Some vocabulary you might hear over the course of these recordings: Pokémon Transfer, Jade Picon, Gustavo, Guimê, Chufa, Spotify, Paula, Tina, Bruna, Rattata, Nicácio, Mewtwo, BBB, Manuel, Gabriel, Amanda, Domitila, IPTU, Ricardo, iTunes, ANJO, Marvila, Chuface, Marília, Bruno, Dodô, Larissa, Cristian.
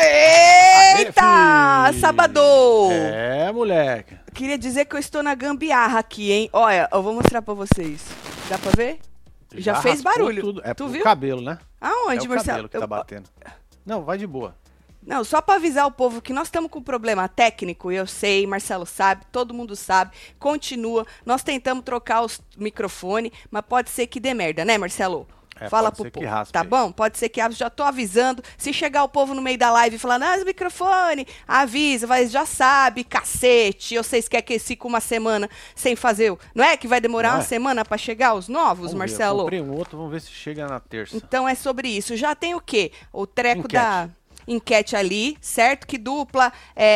Eita! Sabadão! É, moleque. Queria dizer que eu estou na gambiarra aqui, hein? Olha, eu vou mostrar pra vocês. Dá pra ver? Já fez barulho. Tudo. É, tu viu? Cabelo, né? Aonde, é o Marcelo? Cabelo que tá batendo. Não, vai de boa. Não, só para avisar o povo que nós estamos com um problema técnico, eu sei, Marcelo sabe, todo mundo sabe, continua. Nós tentamos trocar os microfones, mas pode ser que dê merda, né, Marcelo? É, fala pro povo, tá bom? Pode ser que já tô avisando. Se chegar o povo no meio da live falando, ah, microfone, avisa, mas já sabe, cacete. Vocês querem que fique uma semana sem fazer, não é? Que vai demorar uma semana pra chegar os novos, vamos Marcelo? Ver, eu comprei um outro, vamos ver se chega na terça. Então é sobre isso. Já tem o quê? O treco enquete. Da enquete ali, certo? Que dupla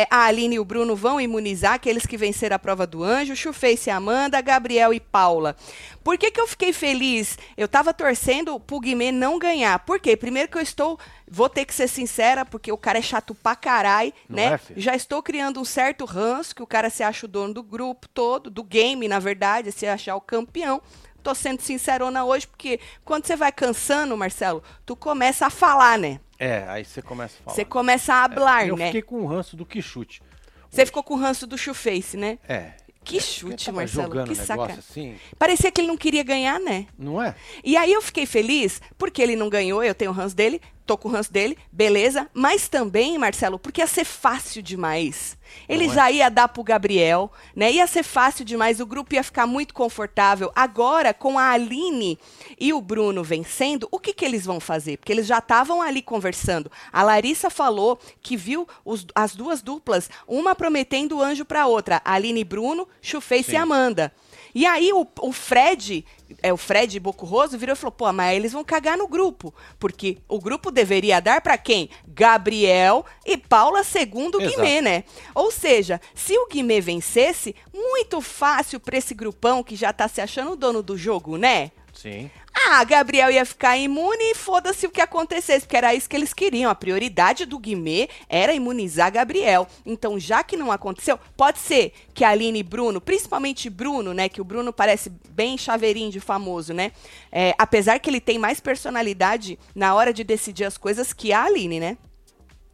a Aline e o Bruno vão imunizar aqueles que venceram a prova do anjo, Chuface e Amanda, Gabriel e Paula. Por que eu fiquei feliz? Eu tava torcendo pro Guimê não ganhar. Por quê? Primeiro que eu estou... Vou ter que ser sincera, porque o cara é chato pra caralho, né? Já estou criando um certo ranço, que o cara se acha o dono do grupo todo, do game, na verdade, se achar o campeão. Tô sendo sincerona hoje, porque quando você vai cansando, Marcelo, tu começa a falar, né? É, aí você começa a falar. Você começa a hablar, eu né? Eu fiquei com o ranço do Quichute. Você ficou com o ranço do Chuface, né? É. Que chute, Marcelo, que sacanagem. Assim. Parecia que ele não queria ganhar, né? Não é? E aí eu fiquei feliz, porque ele não ganhou, eu tenho o ranço dele, tô com o ranço dele, beleza. Mas também, Marcelo, porque ia ser fácil demais. Ele já ia dar pro Gabriel, né? Ia ser fácil demais, o grupo ia ficar muito confortável. Agora, com a Aline e o Bruno vencendo, o que eles vão fazer? Porque eles já estavam ali conversando. A Larissa falou que viu as duas duplas, uma prometendo o anjo pra outra. Aline e Bruno, Chuface e Amanda. E aí o Fred, o Fred Bocurroso, virou e falou, pô, mas eles vão cagar no grupo, porque o grupo deveria dar pra quem? Gabriel e Paula segundo o Guimê, né? Ou seja, se o Guimê vencesse, muito fácil pra esse grupão que já tá se achando o dono do jogo, né? Sim. Ah, Gabriel ia ficar imune e foda-se o que acontecesse, porque era isso que eles queriam. A prioridade do Guimê era imunizar Gabriel. Então, já que não aconteceu, pode ser que a Aline e Bruno, principalmente Bruno, né, que o Bruno parece bem chaveirinho de famoso, né? É, apesar que ele tem mais personalidade na hora de decidir as coisas que a Aline, né?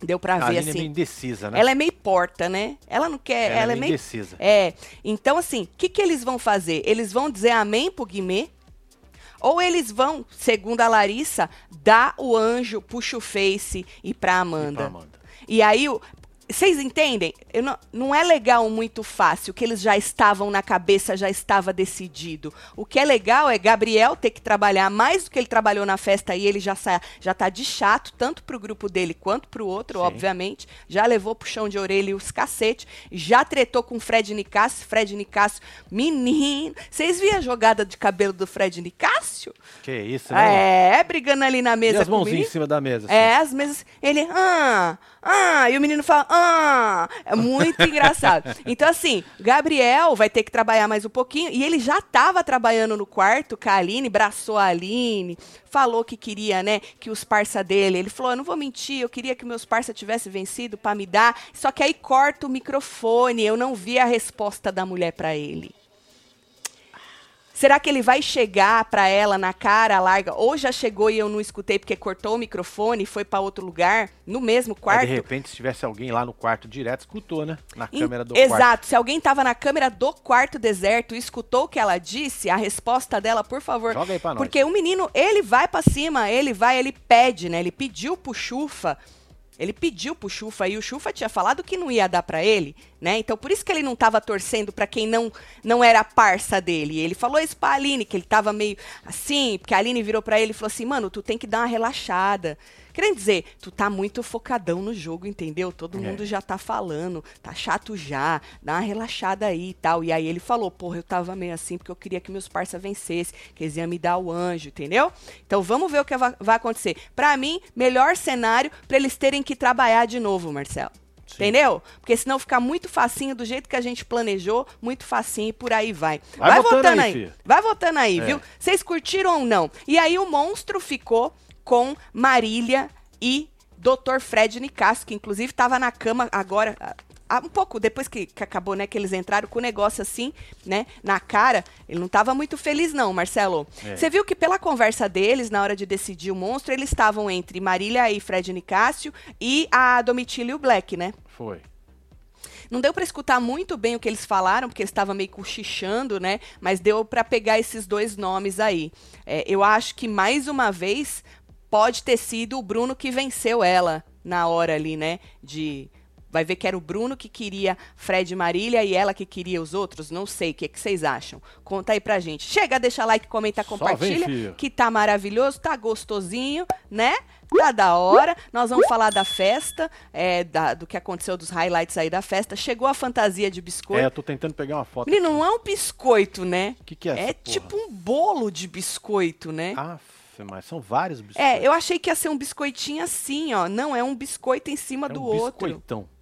Deu pra ver, assim. A Aline é meio indecisa, né? Ela é meio porta, né? Ela não quer... Ela é meio indecisa. É. Então, assim, o que eles vão fazer? Eles vão dizer amém pro Guimê? Ou eles vão, segundo a Larissa, dar o anjo pro Chuface e pra Amanda. E aí, vocês entendem? Não é legal muito fácil, que eles já estavam na cabeça, já estava decidido. O que é legal é Gabriel ter que trabalhar mais do que ele trabalhou na festa e ele já tá de chato, tanto pro grupo dele quanto pro outro, obviamente. Já levou puxão de orelha e os cacete. Já tretou com o Fred Nicácio. Fred Nicácio, menino. Vocês viram a jogada de cabelo do Fred Nicácio? Que isso, né? É, brigando ali na mesa. E as mãozinhas em cima da mesa. Assim. É, as mesas. Ele, e o menino fala, é muito engraçado. Então, assim, Gabriel vai ter que trabalhar mais um pouquinho, e ele já estava trabalhando no quarto com a Aline, braçou a Aline, falou que queria, né, que os parça dele, ele falou, eu não vou mentir, eu queria que meus parça tivessem vencido para me dar, só que aí corta o microfone, eu não vi a resposta da mulher para ele. Será que ele vai chegar para ela na cara larga? Ou já chegou e eu não escutei porque cortou o microfone e foi para outro lugar, no mesmo quarto? Aí, de repente, se tivesse alguém lá no quarto direto, escutou, né? Na câmera do quarto. Exato. Se alguém estava na câmera do quarto deserto e escutou o que ela disse, a resposta dela, por favor. Joga aí para nós. Porque o menino, ele vai para cima, ele pede, né? Ele pediu pro Chufa. Ele pediu pro Chufa e o Chufa tinha falado que não ia dar pra ele, né? Então, por isso que ele não tava torcendo pra quem não era parça dele. Ele falou isso pra Aline, que ele tava meio assim, porque a Aline virou pra ele e falou assim, mano, tu tem que dar uma relaxada. Querendo dizer, tu tá muito focadão no jogo, entendeu? Todo mundo já tá falando, tá chato já, dá uma relaxada aí e tal. E aí ele falou, porra, eu tava meio assim porque eu queria que meus parça vencessem, que eles iam me dar o anjo, entendeu? Então vamos ver o que vai acontecer. Pra mim, melhor cenário pra eles terem que trabalhar de novo, Marcelo. Sim. Entendeu? Porque senão fica muito facinho do jeito que a gente planejou, muito facinho e por aí vai. Vai votando aí, filho. Vai votando aí, viu? Vocês curtiram ou não? E aí o monstro ficou com Marília e Dr. Fred Nicácio, que inclusive estava na cama agora, um pouco depois que acabou, né, que eles entraram com o negócio assim, né, na cara, ele não tava muito feliz não, Marcelo. Você viu que pela conversa deles, na hora de decidir o monstro, eles estavam entre Marília e Fred e Nicácio e a Domitila e o Black, né? Foi. Não deu pra escutar muito bem o que eles falaram, porque eles estavam meio cochichando, né? Mas deu pra pegar esses dois nomes aí. É, eu acho que, mais uma vez, pode ter sido o Bruno que venceu ela na hora ali, né? De... Vai ver que era o Bruno que queria Fred e Marília e ela que queria os outros? Não sei, o que, que vocês acham? Conta aí pra gente. Chega, deixa like, comenta, compartilha, vem, que tá maravilhoso, tá gostosinho, né? Tá da hora. Nós vamos falar da festa, do que aconteceu, dos highlights aí da festa. Chegou a fantasia de biscoito. Eu tô tentando pegar uma foto. Menino, não é um biscoito, né? O que é essa, tipo um bolo de biscoito, né? Ah, mas são vários biscoitos. É, eu achei que ia ser um biscoitinho assim, ó. Não, é um biscoito em cima do outro. É um biscoitão.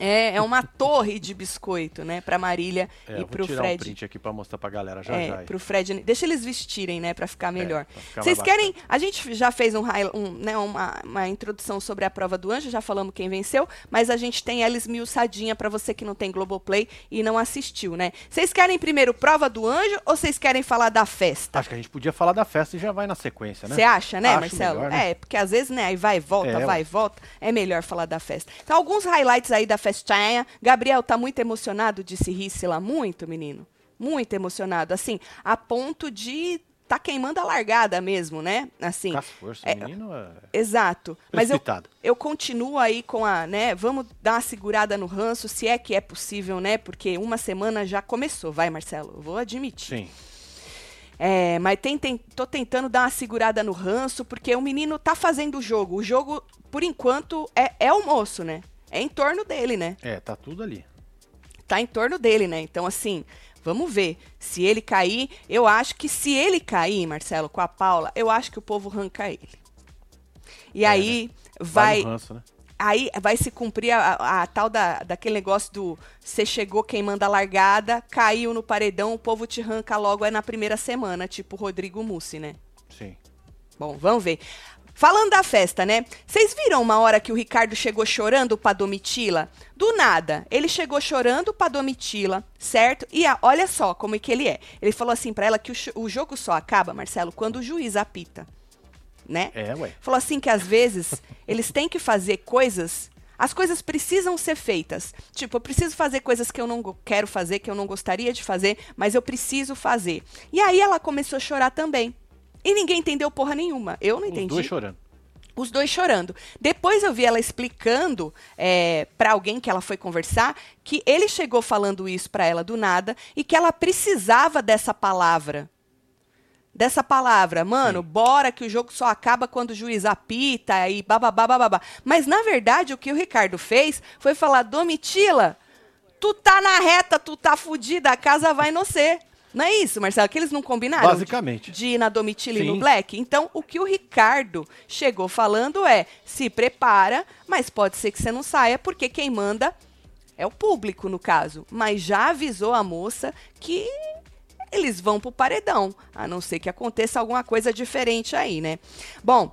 É uma torre de biscoito, né? Pra Marília e pro Fred. Eu vou tirar um print aqui pra mostrar pra galera já. Pro Fred. Deixa eles vestirem, né? Pra ficar melhor. Pra ficar vocês querem... Bacana. A gente já fez uma introdução sobre a prova do anjo, já falamos quem venceu, mas a gente tem ela esmiuçadinha pra você que não tem Globoplay e não assistiu, né? Vocês querem primeiro prova do anjo ou vocês querem falar da festa? Acho que a gente podia falar da festa e já vai na sequência, né? Você acha, né, Marcelo? Melhor, né? É, porque às vezes, né? Aí vai e volta, vai e volta. É melhor falar da festa. Então, alguns highlights aí da festinha. Gabriel tá muito emocionado de se rir, sei lá, muito, menino. Muito emocionado, assim, a ponto de tá queimando a largada mesmo, né? Assim. Com as forças, menino. Exato. Mas eu continuo aí com a, né, vamos dar uma segurada no ranço, se é que é possível, né? Porque uma semana já começou, vai, Marcelo? Eu vou admitir. Sim. É, mas tô tentando dar uma segurada no ranço, porque o menino tá fazendo o jogo. O jogo, por enquanto, é o moço, né? É em torno dele, né? É, tá tudo ali. Tá em torno dele, né? Então, assim, vamos ver. Se ele cair, eu acho que se ele cair, Marcelo, com a Paula, eu acho que o povo arranca ele. E aí, né? Vai no ranço, né? Aí vai se cumprir a tal daquele negócio do você chegou queimando a largada, caiu no paredão, o povo te arranca logo na primeira semana, tipo o Rodrigo Mussi, né? Sim. Bom, vamos ver. Falando da festa, né? Vocês viram uma hora que o Ricardo chegou chorando pra Domitila? Do nada, ele chegou chorando pra Domitila, certo? E olha só como é que ele é. Ele falou assim pra ela que o jogo só acaba, Marcelo, quando o juiz apita, né? Ué. Falou assim que às vezes eles têm que fazer coisas... As coisas precisam ser feitas. Tipo, eu preciso fazer coisas que eu não quero fazer, que eu não gostaria de fazer, mas eu preciso fazer. E aí ela começou a chorar também. E ninguém entendeu porra nenhuma. Eu não entendi. Os dois chorando. Os dois chorando. Depois eu vi ela explicando pra alguém que ela foi conversar que ele chegou falando isso pra ela do nada e que ela precisava dessa palavra. Mano, sim. Bora que o jogo só acaba quando o juiz apita e bababá, bababá. Mas, na verdade, o que o Ricardo fez foi falar, Domitila, tu tá na reta, tu tá fudida, a casa vai no cê. Não é isso, Marcelo? Que eles não combinaram basicamente de ir na Domitila e no Black? Então, o que o Ricardo chegou falando se prepara, mas pode ser que você não saia, porque quem manda é o público, no caso. Mas já avisou a moça que eles vão pro paredão, a não ser que aconteça alguma coisa diferente aí, né? Bom,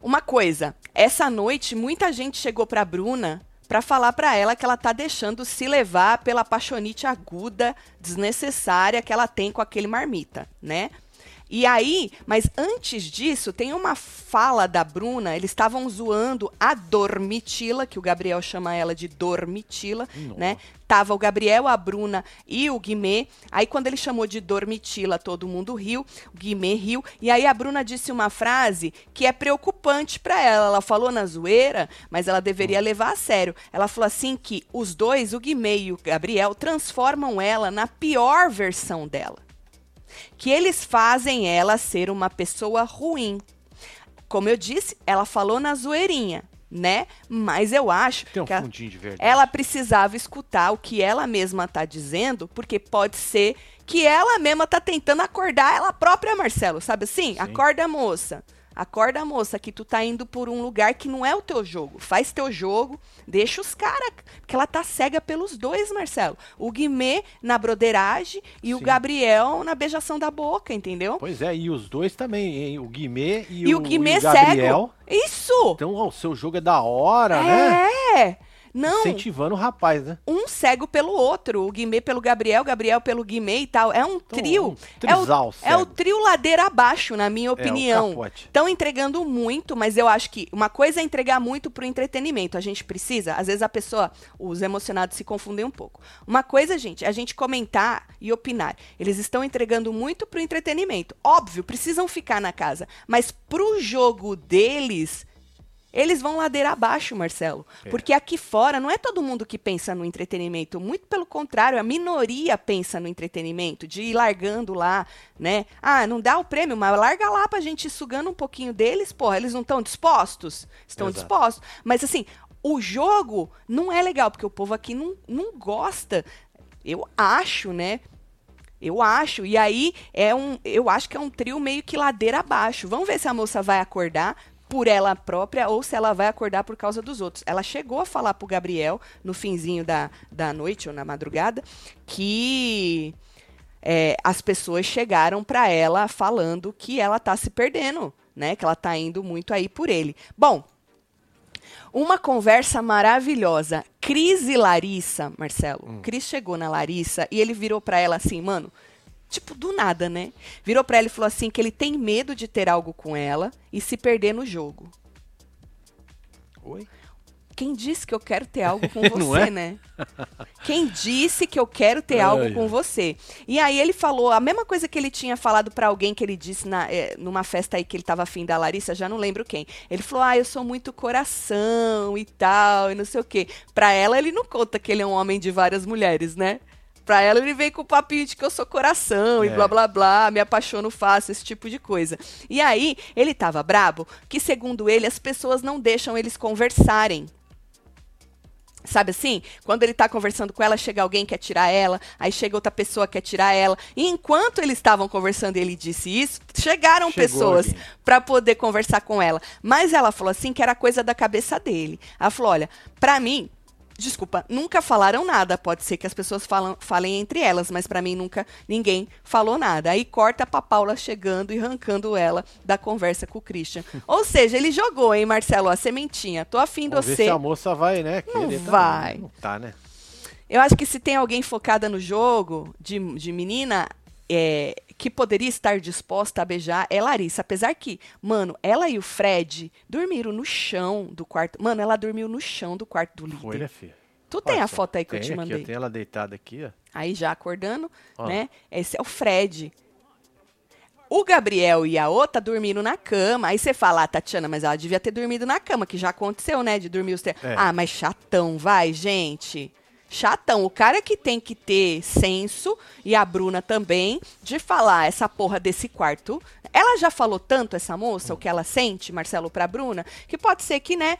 uma coisa. Essa noite, muita gente chegou pra Bruna... pra falar pra ela que ela tá deixando se levar pela paixonite aguda, desnecessária que ela tem com aquele marmita, né? E aí, mas antes disso, tem uma fala da Bruna, eles estavam zoando a Domitila, que o Gabriel chama ela de Domitila, né? Tava o Gabriel, a Bruna e o Guimê, aí quando ele chamou de Domitila, todo mundo riu, o Guimê riu, e aí a Bruna disse uma frase que é preocupante pra ela, ela falou na zoeira, mas ela deveria levar a sério, ela falou assim que os dois, o Guimê e o Gabriel, transformam ela na pior versão dela. Que eles fazem ela ser uma pessoa ruim. Como eu disse, ela falou na zoeirinha, né? Mas eu acho que ela precisava escutar o que ela mesma tá dizendo, porque pode ser que ela mesma tá tentando acordar ela própria, Marcelo, sabe assim? Sim. Acorda, moça. Acorda, moça, que tu tá indo por um lugar que não é o teu jogo. Faz teu jogo, deixa os caras... Porque ela tá cega pelos dois, Marcelo. O Guimê na broderagem e Sim. o Gabriel na beijação da boca, entendeu? Pois é, e os dois também, hein? O Guimê e o Guimê e o Gabriel. Cego. Isso! Então, ó, o seu jogo é da hora, né? É! Não. Incentivando o rapaz, né? Um cego pelo outro. O Guimê pelo Gabriel, o Gabriel pelo Guimê e tal. É um trio. Então, é o trio ladeira abaixo, na minha opinião. Estão entregando muito, mas eu acho que uma coisa é entregar muito pro entretenimento. A gente precisa, às vezes a pessoa, os emocionados se confundem um pouco. Uma coisa, gente, é a gente comentar e opinar. Eles estão entregando muito pro entretenimento. Óbvio, precisam ficar na casa. Mas pro jogo deles... Eles vão ladeira abaixo, Marcelo. É. Porque aqui fora não é todo mundo que pensa no entretenimento. Muito pelo contrário, a minoria pensa no entretenimento, de ir largando lá, né? Ah, não dá o prêmio, mas larga lá pra gente ir sugando um pouquinho deles, porra. Eles não estão dispostos? Estão Exato. Dispostos. Mas assim, o jogo não é legal, porque o povo aqui não gosta. Eu acho, né? Eu acho, e aí eu acho que é um trio meio que ladeira abaixo. Vamos ver se a moça vai acordar por ela própria, ou se ela vai acordar por causa dos outros. Ela chegou a falar pro Gabriel, no finzinho da noite, ou na madrugada, que as pessoas chegaram para ela falando que ela tá se perdendo, né? Que ela tá indo muito aí por ele. Bom, uma conversa maravilhosa. Cris e Larissa, Marcelo. Cris chegou na Larissa e ele virou para ela assim, mano... Tipo, do nada, né? Virou pra ela e falou assim que ele tem medo de ter algo com ela e se perder no jogo. Oi? Quem disse que eu quero ter algo com você, né? Quem disse que eu quero ter algo com você? E aí ele falou a mesma coisa que ele tinha falado pra alguém que ele disse numa festa aí que ele tava afim da Larissa, já não lembro quem. Ele falou, eu sou muito coração e tal, e não sei o quê. Pra ela, ele não conta que ele é um homem de várias mulheres, né? Pra ela, ele veio com o papinho de que eu sou coração e blá, blá, blá, me apaixono fácil, esse tipo de coisa. E aí, ele tava brabo que, segundo ele, as pessoas não deixam eles conversarem. Sabe assim? Quando ele tá conversando com ela, chega alguém que quer tirar ela, aí chega outra pessoa que quer tirar ela. E enquanto eles estavam conversando e ele disse isso, chegou pessoas pra poder conversar com ela. Mas ela falou assim que era coisa da cabeça dele. Ela falou, olha, pra mim... Desculpa, nunca falaram nada. Pode ser que as pessoas falem entre elas, mas pra mim nunca ninguém falou nada. Aí corta pra Paula chegando e arrancando ela da conversa com o Cristian. Ou seja, ele jogou, hein, Marcelo? A sementinha. Tô afim de você. Se a moça vai, né? Não vai. Não tá, né? Eu acho que se tem alguém focada no jogo de menina... que poderia estar disposta a beijar é Larissa, apesar que, mano, ela e o Fred dormiram no chão do quarto. Mano, ela dormiu no chão do quarto do líder. Foi, né, filha? Tu tem a foto aí que eu te mandei? Eu tenho ela deitada aqui, ó. Aí já acordando, né? Esse é o Fred. O Gabriel e a outra dormiram na cama. Aí você fala, Tatiana, mas ela devia ter dormido na cama, que já aconteceu, né? De dormir os três. Ah, mas chatão, vai, gente. Chatão, o cara que tem que ter senso, e a Bruna também, de falar essa porra desse quarto. Ela já falou tanto, essa moça, o que ela sente, Marcelo, pra Bruna, que pode ser que, né,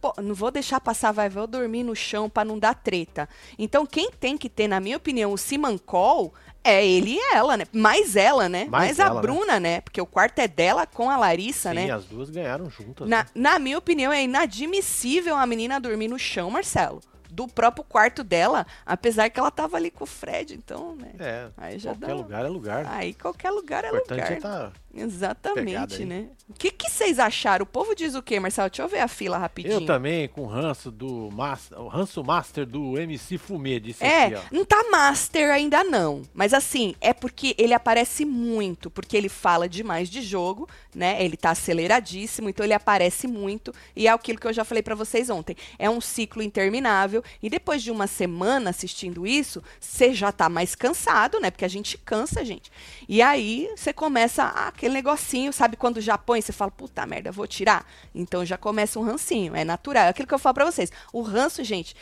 pô, não vou deixar passar, vou dormir no chão pra não dar treta. Então, quem tem que ter, na minha opinião, o simancol é ele e ela, né? Mais ela, né? Mais a Bruna, né? Porque o quarto é dela com a Larissa, né? Sim, as duas ganharam juntas. Na minha opinião, é inadmissível a menina dormir no chão, Marcelo. Do próprio quarto dela, apesar que ela tava ali com o Fred, então, né? Aí já qualquer lugar é lugar. Aí qualquer lugar é lugar. Já tá Exatamente, né? O que vocês acharam? O povo diz o quê, Marcelo? Deixa eu ver a fila rapidinho. Eu também, com o ranço do Master do MC Fumê, disse aqui, ó. Não tá Master ainda não, mas assim, é porque ele aparece muito, porque ele fala demais de jogo, né? Ele tá aceleradíssimo, então ele aparece muito, e é aquilo que eu já falei pra vocês ontem. É um ciclo interminável, e depois de uma semana assistindo isso, você já tá mais cansado, né? Porque a gente cansa, gente. E aí, você começa a aquele negocinho, sabe, quando já põe, você fala, puta merda, vou tirar? Então já começa um rancinho, é natural. É aquilo que eu falo pra vocês. O ranço, gente,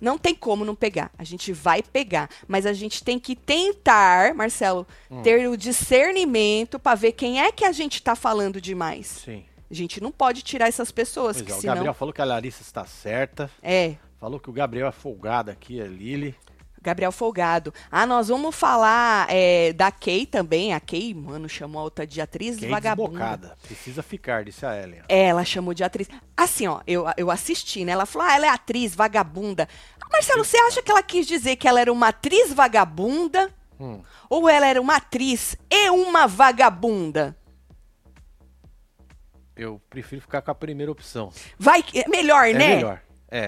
não tem como não pegar. A gente vai pegar, mas a gente tem que tentar, Marcelo, ter o discernimento pra ver quem é que a gente tá falando demais. Sim. A gente não pode tirar essas pessoas, que senão... O Gabriel falou que a Larissa está certa. Falou que o Gabriel é folgado aqui, a Lili. Gabriel folgado. Ah, nós vamos falar da Key também. A Key, mano, chamou a outra de atriz Key vagabunda. Desbocada. Precisa ficar, disse a Ellen. Ela chamou de atriz. Assim, ó, eu assisti, né? Ela falou, ela é atriz vagabunda. Marcelo, você acha que ela quis dizer que ela era uma atriz vagabunda? Ou ela era uma atriz e uma vagabunda? Eu prefiro ficar com a primeira opção. Melhor, né? Melhor.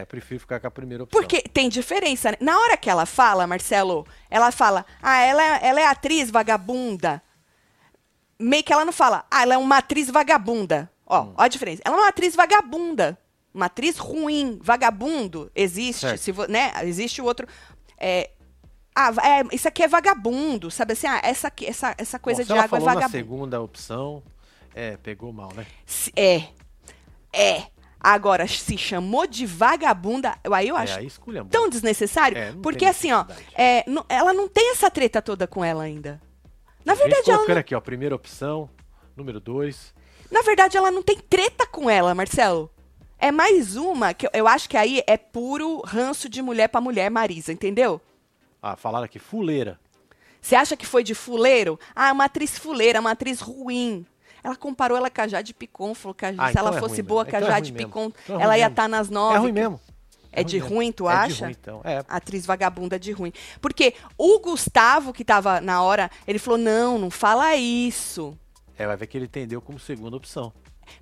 Prefiro ficar com a primeira opção. Porque tem diferença, né? Na hora que ela fala, Marcelo, ela fala, ela é atriz vagabunda. Meio que ela não fala, ela é uma atriz vagabunda. Ó a diferença. Ela é uma atriz vagabunda. Uma atriz ruim, vagabundo, existe, né? Existe o outro... isso aqui é vagabundo, sabe assim? Essa coisa de água é vagabundo. Na segunda opção, pegou mal, né? Agora, se chamou de vagabunda, aí eu acho tão desnecessário, porque assim, ó, ela não tem essa treta toda com ela ainda. Na verdade, ela... colocando aqui, ó, primeira opção, número 2. Na verdade, ela não tem treta com ela, Marcelo. É mais uma, que eu acho que aí é puro ranço de mulher pra mulher, Marisa, entendeu? Ah, falaram aqui, fuleira. Você acha que foi de fuleiro? Ah, uma atriz fuleira, uma atriz ruim. Ela comparou ela com a Jade Picon, falou que se então ela fosse boa com a Jade Picon, ela ia estar nas 9. É ruim mesmo. É de ruim, tu acha? É de ruim, então. Atriz vagabunda de ruim. Porque o Gustavo, que tava na hora, ele falou, não fala isso. Vai ver que ele entendeu como segunda opção.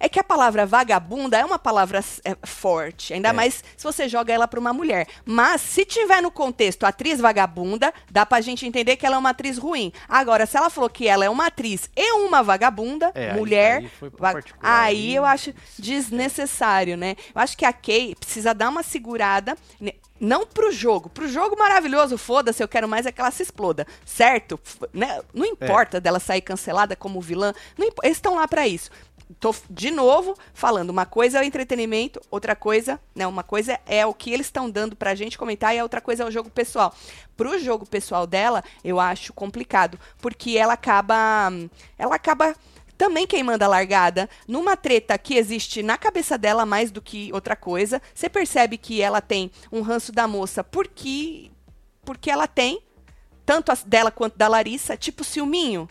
É que a palavra vagabunda é uma palavra forte, ainda mais se você joga ela para uma mulher. Mas se tiver no contexto atriz vagabunda, dá pra gente entender que ela é uma atriz ruim. Agora, se ela falou que ela é uma atriz e uma vagabunda, mulher, aí eu acho desnecessário, né? Eu acho que a Key precisa dar uma segurada, não pro jogo. Pro jogo maravilhoso, foda-se, eu quero mais é que ela se exploda, certo? Né? Não importa dela sair cancelada como vilã, eles estão lá pra isso. Tô, de novo, falando, uma coisa é o entretenimento, outra coisa, né, uma coisa é o que eles estão dando pra gente comentar e a outra coisa é o jogo pessoal. Pro jogo pessoal dela, eu acho complicado, porque ela acaba também queimando a largada numa treta que existe na cabeça dela mais do que outra coisa. Você percebe que ela tem um ranço da moça porque ela tem, tanto dela quanto da Larissa, tipo ciúminho.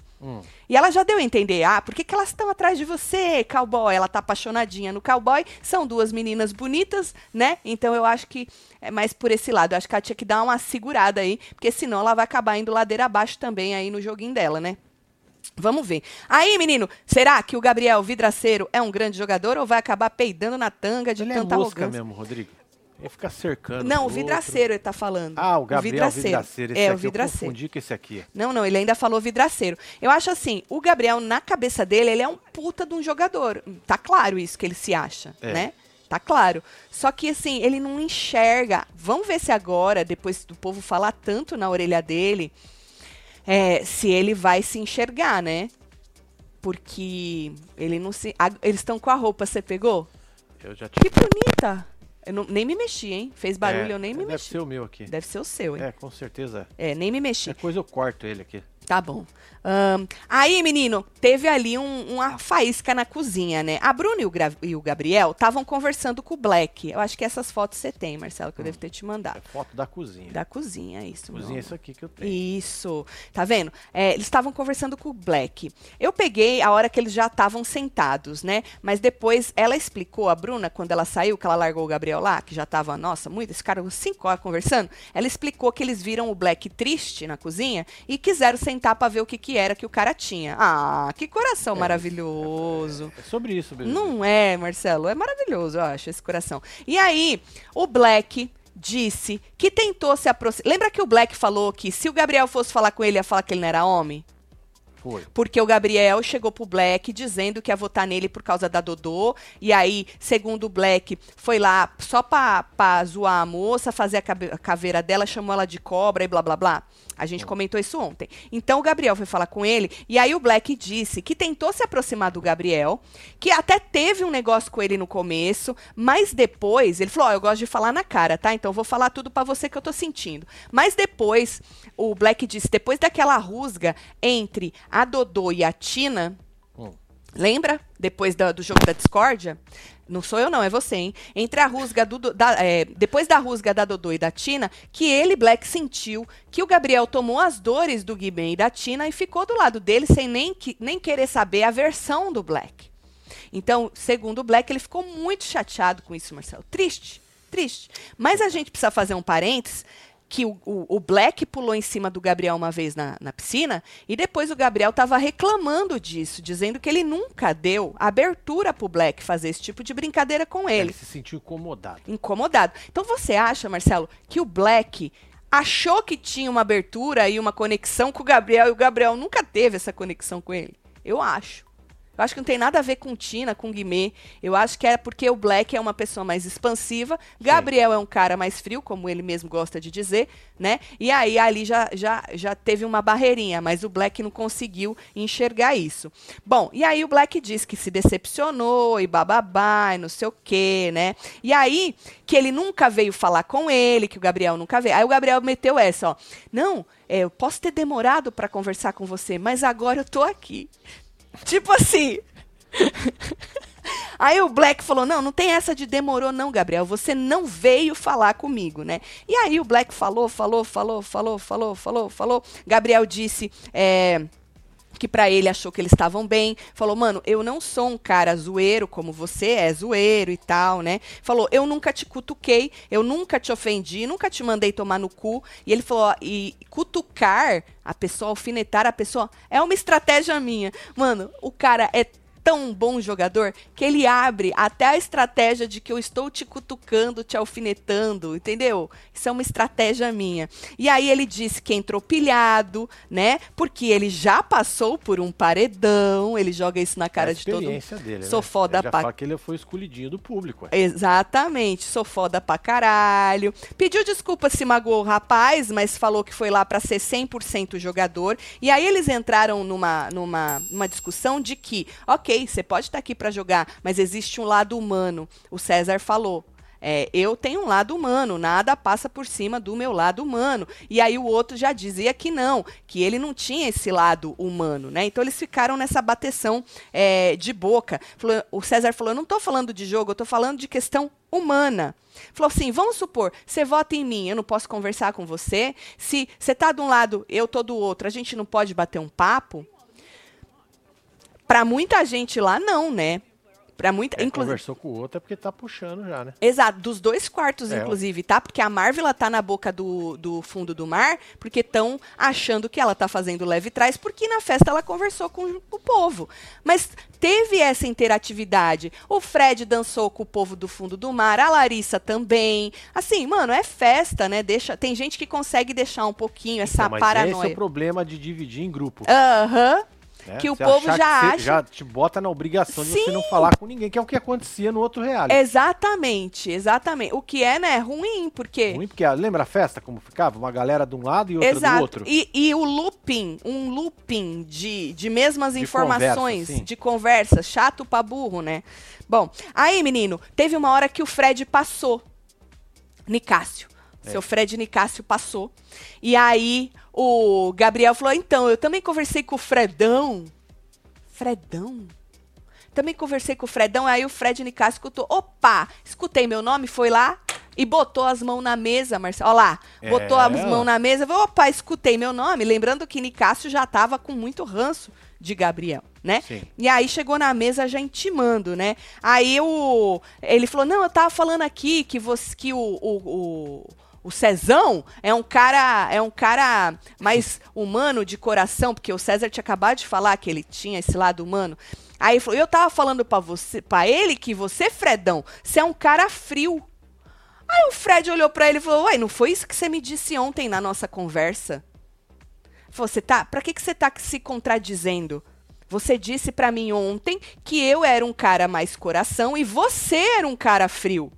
E ela já deu a entender, por que elas estão atrás de você, cowboy? Ela tá apaixonadinha no cowboy, são duas meninas bonitas, né? Então eu acho que é mais por esse lado, eu acho que ela tinha que dar uma segurada aí, porque senão ela vai acabar indo ladeira abaixo também aí no joguinho dela, né? Vamos ver. Aí, menino, será que o Gabriel Vidraceiro é um grande jogador ou vai acabar peidando na tanga de tanta arrogância? Ele é mosca mesmo, Rodrigo. Ele fica cercando. Não, o vidraceiro ele tá falando. O Gabriel Vidraceiro. Esse aqui, o vidraceiro. Eu confundi com esse aqui. Não, ele ainda falou vidraceiro. Eu acho assim, o Gabriel, na cabeça dele, ele é um puta de um jogador. Tá claro isso que ele se acha, né? Tá claro. Só que, assim, ele não enxerga. Vamos ver se agora, depois do povo falar tanto na orelha dele, se ele vai se enxergar, né? Porque ele não se... Eles estão com a roupa, você pegou? Eu já tinha. Que bonita! Eu nem me mexi, hein? Fez barulho, eu nem me mexi. Deve ser o meu aqui. Deve ser o seu, hein? Com certeza. Nem me mexi. Depois eu corto ele aqui. Tá bom. Aí, menino, teve ali uma faísca na cozinha, né? A Bruna e o Gabriel estavam conversando com o Black. Eu acho que essas fotos você tem, Marcelo, que eu devo ter te mandado. É foto da cozinha. Da cozinha, isso. Cozinha é isso aqui que eu tenho. Isso. Tá vendo? Eles estavam conversando com o Black. Eu peguei a hora que eles já estavam sentados, né? Mas depois ela explicou, a Bruna, quando ela saiu, que ela largou o Gabriel lá, que já tava, nossa, muito, esse cara, 5 horas conversando. Ela explicou que eles viram o Black triste na cozinha e quiseram sentar pra ver o que era que o cara tinha. Que coração maravilhoso. É sobre isso mesmo. Não é, Marcelo? É maravilhoso, eu acho, esse coração. E aí, o Black disse que tentou se aproximar... Lembra que o Black falou que se o Gabriel fosse falar com ele, ia falar que ele não era homem? Foi. Porque o Gabriel chegou pro Black dizendo que ia votar nele por causa da Dodô. E aí, segundo o Black, foi lá só pra zoar a moça, fazer a caveira dela, chamou ela de cobra e blá, blá, blá. A gente comentou isso ontem. Então, o Gabriel foi falar com ele. E aí, o Black disse que tentou se aproximar do Gabriel, que até teve um negócio com ele no começo, mas depois... Ele falou, eu gosto de falar na cara, tá? Então, eu vou falar tudo pra você que eu tô sentindo. Mas depois, o Black disse, depois daquela rusga entre... a Dodô e a Tina, lembra? Depois do jogo da discórdia, Não sou eu não, é você, hein? Entre a rusga depois da rusga da Dodô e da Tina, que ele, Black, sentiu que o Gabriel tomou as dores do Guimê e da Tina e ficou do lado dele sem nem querer saber a versão do Black. Então, segundo o Black, ele ficou muito chateado com isso, Marcelo. Triste, triste. Mas a gente precisa fazer um parênteses, que o Black pulou em cima do Gabriel uma vez na piscina, e depois o Gabriel estava reclamando disso, dizendo que ele nunca deu abertura para o Black fazer esse tipo de brincadeira com ele. Ele se sentiu incomodado. Incomodado. Então você acha, Marcelo, que o Black achou que tinha uma abertura e uma conexão com o Gabriel, e o Gabriel nunca teve essa conexão com ele? Eu acho. Eu acho que não tem nada a ver com Tina, com Guimê. Eu acho que é porque o Black é uma pessoa mais expansiva. Gabriel é um cara mais frio, como ele mesmo gosta de dizer, né? E aí ali já teve uma barreirinha, mas o Black não conseguiu enxergar isso. Bom, e aí o Black diz que se decepcionou e bababá e não sei o quê, né? E aí que ele nunca veio falar com ele, que o Gabriel nunca veio. Aí o Gabriel meteu essa, ó. Não, eu posso ter demorado para conversar com você, mas agora eu tô aqui. Tipo assim. Aí o Black falou, não tem essa de demorou não, Gabriel, você não veio falar comigo, né? E aí o Black falou. Gabriel disse que pra ele achou que eles estavam bem, falou, mano, eu não sou um cara zoeiro como você é zoeiro e tal, né? Falou, eu nunca te cutuquei, eu nunca te ofendi, nunca te mandei tomar no cu. E ele falou, ó, e cutucar a pessoa, alfinetar a pessoa, é uma estratégia minha. Mano, o cara é tão bom jogador que ele abre até a estratégia de que eu estou te cutucando, te alfinetando, entendeu? Isso é uma estratégia minha. E aí ele disse que entrou pilhado, né? Porque ele já passou por um paredão, ele joga isso na cara de todo mundo. É a experiência dele, né? Sou foda pra... Fala que ele foi escolhidinho do público. É. Exatamente, sou foda pra caralho. Pediu desculpa se magoou o rapaz, mas falou que foi lá pra ser 100% jogador. E aí eles entraram numa discussão de que, ok, você pode estar aqui para jogar, mas existe um lado humano. O César falou, eu tenho um lado humano, nada passa por cima do meu lado humano. E aí o outro já dizia que não, que ele não tinha esse lado humano, né? Então eles ficaram nessa bateção de boca. O César falou, eu não estou falando de jogo, eu estou falando de questão humana. Falou assim, vamos supor, você vota em mim, eu não posso conversar com você, se você está de um lado, eu estou do outro, a gente não pode bater um papo? Pra muita gente lá, não, né? Pra muita, conversou com o outro é porque tá puxando já, né? Exato, dos dois quartos, inclusive, tá? Porque a Marvila tá na boca do fundo do mar, porque estão achando que ela tá fazendo leve trás, porque na festa ela conversou com o povo. Mas teve essa interatividade. O Fred dançou com o povo do fundo do mar, a Larissa também. Assim, mano, é festa, né? Tem gente que consegue deixar um pouquinho essa paranoia. Mas esse é o problema de dividir em grupo. Aham. Né? Que o povo já acha... Já te bota na obrigação de você não falar com ninguém, que é o que acontecia no outro reality. Exatamente, exatamente. O que é, né, ruim, porque... Ruim, porque lembra a festa, como ficava? Uma galera de um lado e outra do outro. E o looping, um looping de mesmas informações, de conversa, chato pra burro, né? Bom, aí, menino, teve uma hora que o Fred passou. Nicácio. Seu Fred Nicácio passou. E aí o Gabriel falou, então, eu também conversei com o Fredão. Fredão? Também conversei com o Fredão. Aí o Fred Nicácio escutou. Opa, escutei meu nome, foi lá e botou as mãos na mesa, Marcelo. Olha lá, botou as mãos na mesa. Opa, escutei meu nome. Lembrando que Nicácio já estava com muito ranço de Gabriel, né? Sim. E aí chegou na mesa já intimando, né? Aí ele falou, não, eu tava falando aqui que o Cezão é um cara mais humano de coração, porque o César tinha acabado de falar que ele tinha esse lado humano. Aí ele falou, eu tava falando pra ele que você, Fredão, você é um cara frio. Aí o Fred olhou pra ele e falou, uai, não foi isso que você me disse ontem na nossa conversa? Falou, pra que você tá se contradizendo? Você disse pra mim ontem que eu era um cara mais coração e você era um cara frio.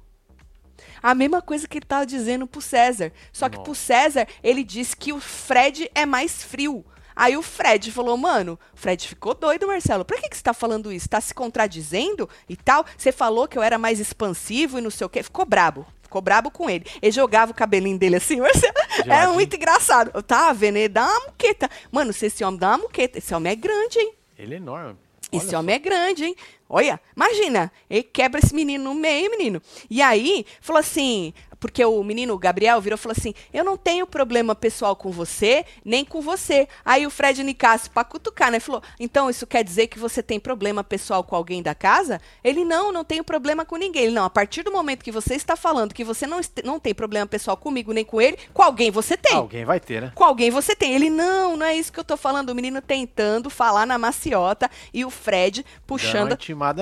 A mesma coisa que ele estava dizendo pro César. Só que pro César, ele disse que o Fred é mais frio. Aí o Fred falou, mano, o Fred ficou doido, Marcelo. Pra que você tá falando isso? Tá se contradizendo e tal? Você falou que eu era mais expansivo e não sei o quê. Ficou brabo. Ficou brabo com ele. Ele jogava o cabelinho dele assim, Marcelo. Era muito engraçado. Eu tava vendo ele dar uma muqueta. Mano, se esse homem dá uma muqueta. Esse homem é grande, hein? Ele é enorme. Esse homem é grande, hein? Olha, imagina, ele quebra esse menino no meio, menino. E aí, falou assim, porque o menino, o Gabriel, virou e falou assim, eu não tenho problema pessoal com você, nem com você. Aí o Fred e o Nicácio, pra cutucar, né, falou, então isso quer dizer que você tem problema pessoal com alguém da casa? Ele, não tenho problema com ninguém. Ele, não, a partir do momento que você está falando que você não tem problema pessoal comigo, nem com ele, com alguém você tem. Alguém vai ter, né? Com alguém você tem. Ele, não é isso que eu tô falando. O menino tentando falar na maciota e o Fred puxando...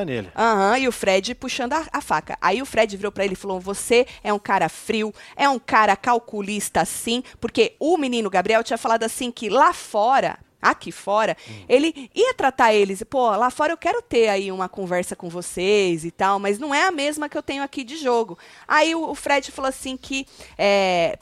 nele. Aham, e o Fred puxando a faca. Aí o Fred virou pra ele e falou, você é um cara frio, é um cara calculista assim, porque o menino Gabriel tinha falado assim que lá fora... aqui fora, ele ia tratar eles, pô, lá fora eu quero ter aí uma conversa com vocês e tal, mas não é a mesma que eu tenho aqui de jogo. Aí o Fred falou assim que,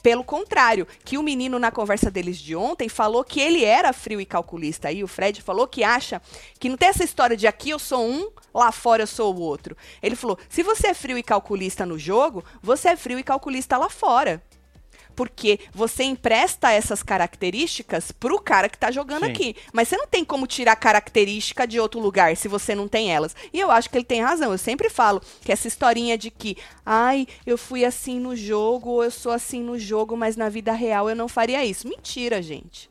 pelo contrário, que o menino na conversa deles de ontem falou que ele era frio e calculista. Aí o Fred falou que acha que não tem essa história de aqui eu sou um, lá fora eu sou o outro. Ele falou, se você é frio e calculista no jogo, você é frio e calculista lá fora. Porque você empresta essas características pro cara que tá jogando. Sim. Aqui. Mas você não tem como tirar característica de outro lugar se você não tem elas. E eu acho que ele tem razão. Eu sempre falo que essa historinha de que, ai, eu fui assim no jogo, ou eu sou assim no jogo, mas na vida real eu não faria isso. Mentira, gente.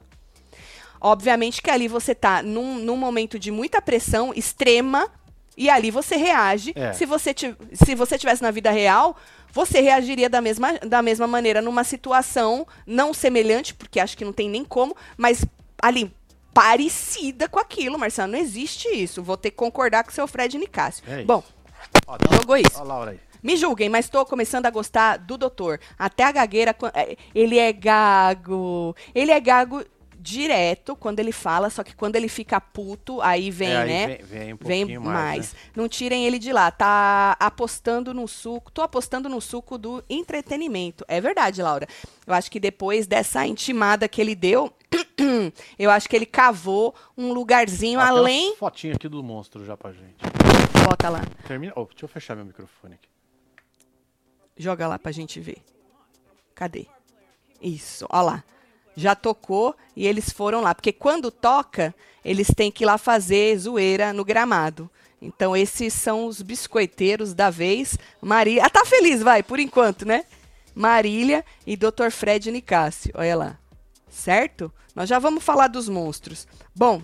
Obviamente que ali você tá num momento de muita pressão extrema e ali você reage. É. Se você tivesse na vida real... você reagiria da mesma maneira numa situação não semelhante, porque acho que não tem nem como, mas ali, parecida com aquilo, Marcelo. Não existe isso. Vou ter que concordar com o seu Fred e Nicácio. É isso. Bom, jogou isso. Ó, Laura aí. Me julguem, mas tô começando a gostar do doutor. Até a gagueira... ele é gago. Ele é gago direto quando ele fala, só que quando ele fica puto, aí vem, aí né? Vem um pouquinho mais. Né? Não tirem ele de lá, tá apostando no suco, tô apostando no suco do entretenimento. É verdade, Laura. Eu acho que depois dessa intimada que ele deu, eu acho que ele cavou um lugarzinho além... Tem uma fotinha aqui do monstro já pra gente. Bota lá. Termina... Oh, deixa eu fechar meu microfone aqui. Joga lá pra gente ver. Cadê? Isso, ó lá. Já tocou e eles foram lá. Porque quando toca, eles têm que ir lá fazer zoeira no gramado. Então, esses são os biscoiteiros da vez. Marília... Ah, tá feliz, vai, por enquanto, né? Marília e Dr. Fred Nicácio. Olha lá. Certo? Nós já vamos falar dos monstros. Bom... o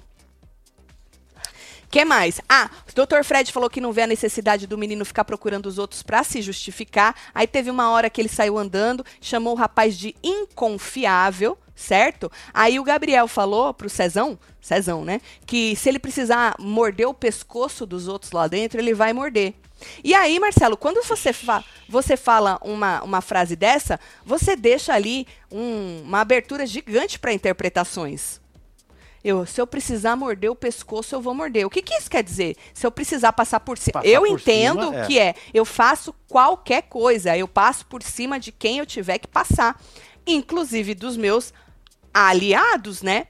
que mais? Ah, o Dr. Fred falou que não vê a necessidade do menino ficar procurando os outros pra se justificar. Aí teve uma hora que ele saiu andando, chamou o rapaz de inconfiável, certo? Aí o Gabriel falou pro Cezão, né? Que se ele precisar morder o pescoço dos outros lá dentro, ele vai morder. E aí, Marcelo, quando você fala uma frase dessa, você deixa ali uma abertura gigante pra interpretações. Se eu precisar morder o pescoço, eu vou morder. O que isso quer dizer? Se eu precisar passar por cima... Eu entendo que eu faço qualquer coisa. Eu passo por cima de quem eu tiver que passar. Inclusive dos meus aliados, né?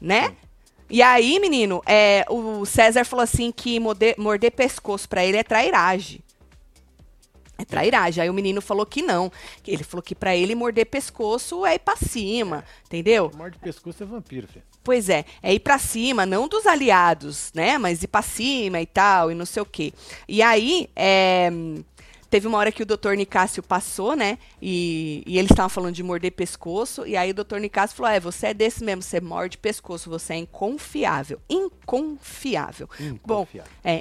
Sim. E aí, menino, o César falou assim que morder pescoço pra ele é trairagem. É trairagem. Aí o menino falou que não. Ele falou que pra ele morder pescoço é ir pra cima, entendeu? Morde pescoço é vampiro, filho. Pois é, ir pra cima, não dos aliados, né? Mas ir pra cima e tal, e não sei o quê. E aí, teve uma hora que o doutor Nicácio passou, né? E eles estavam falando de morder pescoço. E aí o doutor Nicácio falou, você é desse mesmo, você morde pescoço, você é inconfiável. Bom,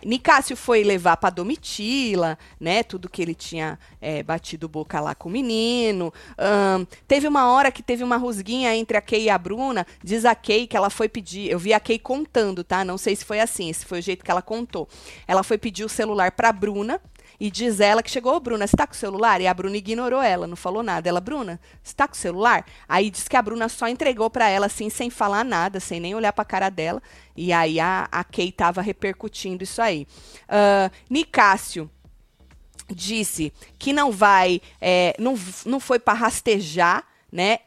Nicácio foi levar pra Domitila, né? Tudo que ele tinha batido boca lá com o menino. Teve uma hora que teve uma rusguinha entre a Key e a Bruna. Diz a Key que ela foi pedir... Eu vi a Key contando, tá? Não sei se foi assim, esse foi o jeito que ela contou. Ela foi pedir o celular pra Bruna. E diz ela que chegou, Bruna, você tá com o celular? E a Bruna ignorou ela, não falou nada. Ela, Bruna, você tá com o celular? Aí diz que a Bruna só entregou pra ela, assim, sem falar nada, sem nem olhar pra cara dela. E aí a Key tava repercutindo isso aí. Nicácio disse que não foi pra rastejar, né?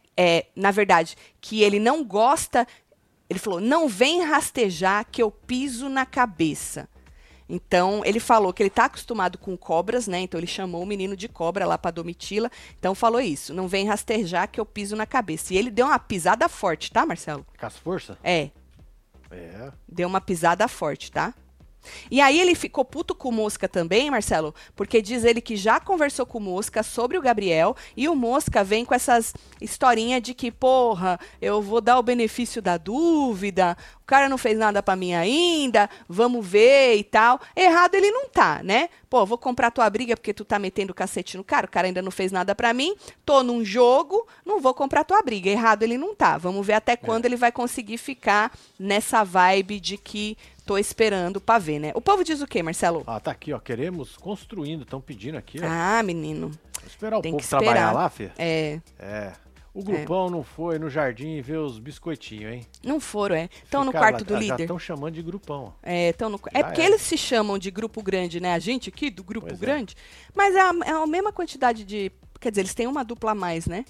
Na verdade, que ele não gosta... Ele falou, não vem rastejar que eu piso na cabeça. Então, ele falou que ele tá acostumado com cobras, né? Então, ele chamou o menino de cobra lá pra Domitila. Então, falou isso. Não vem rastejar que eu piso na cabeça. E ele deu uma pisada forte, tá, Marcelo? Com as forças? É. Deu uma pisada forte, tá? E aí ele ficou puto com o Mosca também, Marcelo, porque diz ele que já conversou com o Mosca sobre o Gabriel, e o Mosca vem com essas historinhas de que, porra, eu vou dar o benefício da dúvida, o cara não fez nada pra mim ainda, vamos ver e tal. Errado ele não tá, né? Pô, vou comprar tua briga porque tu tá metendo o cacete no cara, o cara ainda não fez nada pra mim, tô num jogo, não vou comprar tua briga. Errado ele não tá, vamos ver até quando ele vai conseguir ficar nessa vibe de que tô esperando pra ver, né? O povo diz o quê, Marcelo? Ah, tá aqui, ó. Queremos construindo. Estão pedindo aqui, ó. Ah, menino. Vou esperar o povo trabalhar lá, Fê. É. O grupão não foi no jardim ver os biscoitinhos, hein? Não foram, é. Estão no quarto lá, do líder. Já estão chamando de grupão. É, estão no... É porque eles se chamam de grupo grande, né? A gente aqui, do grupo grande. Mas é a mesma quantidade de... Quer dizer, eles têm uma dupla a mais, né?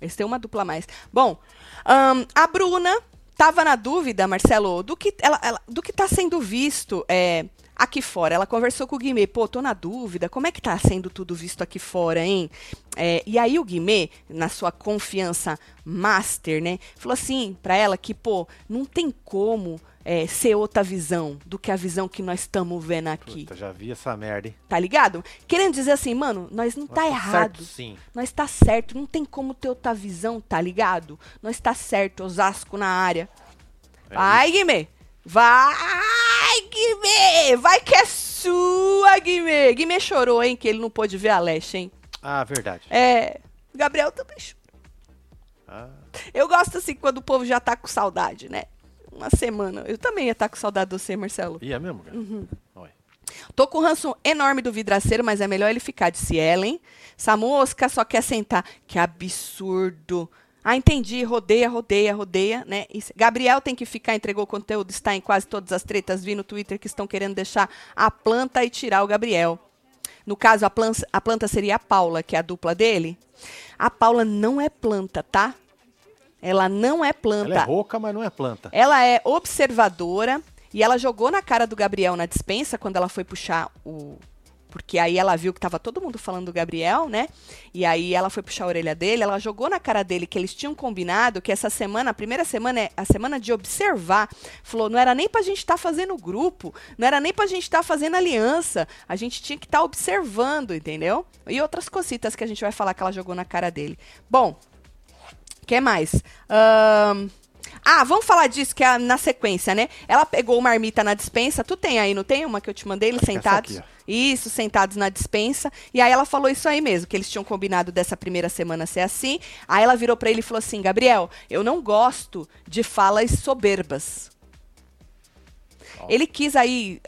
Eles têm uma dupla a mais. Bom, a Bruna... Tava na dúvida, Marcelo, do que tá sendo visto aqui fora. Ela conversou com o Guimê. Pô, tô na dúvida, como é que tá sendo tudo visto aqui fora, hein? E aí o Guimê, na sua confiança master, né, falou assim pra ela que, pô, não tem como ser outra visão do que a visão que nós estamos vendo aqui. Puta, já vi essa merda, hein? Tá ligado? Querendo dizer assim, mano, nós não tá errado. Certo, sim. Nós tá certo, não tem como ter outra visão, tá ligado? Nós tá certo, Osasco na área. Vai, Guimê! Vai, Guimê! Vai que é sua, Guimê! Guimê chorou, hein? Que ele não pôde ver a Leste, hein? Ah, verdade. Gabriel também chorou. Ah. Eu gosto assim, quando o povo já tá com saudade, né? Uma semana. Eu também ia estar com saudade de você, Marcelo. Ia mesmo, cara? Uhum. Oi. Tô com o ranço enorme do vidraceiro, mas é melhor ele ficar, disse Ellen. Essa mosca só quer sentar. Que absurdo. Ah, entendi. Rodeia, né? Isso. Gabriel tem que ficar, entregou o conteúdo, está em quase todas as tretas. Vi no Twitter que estão querendo deixar a planta e tirar o Gabriel. No caso, a planta seria a Paula, que é a dupla dele. A Paula não é planta, tá? Ela não é planta. Ela é rouca, mas não é planta. Ela é observadora e ela jogou na cara do Gabriel na dispensa quando ela foi puxar o... Porque aí ela viu que tava todo mundo falando do Gabriel, né? E aí ela foi puxar a orelha dele, ela jogou na cara dele que eles tinham combinado que essa semana, a primeira semana é a semana de observar. Falou, não era nem pra gente estar fazendo grupo, não era nem pra gente estar fazendo aliança, a gente tinha que estar observando, entendeu? E outras cositas que a gente vai falar que ela jogou na cara dele. Bom... O que mais? Vamos falar disso, que é na sequência, né? Ela pegou uma marmita na dispensa. Tu tem aí, não tem? Uma que eu te mandei, eles sentados. Aqui, isso, sentados na dispensa. E aí ela falou isso aí mesmo, que eles tinham combinado dessa primeira semana ser assim. Aí ela virou pra ele e falou assim, Gabriel, eu não gosto de falas soberbas. Oh. Ele quis aí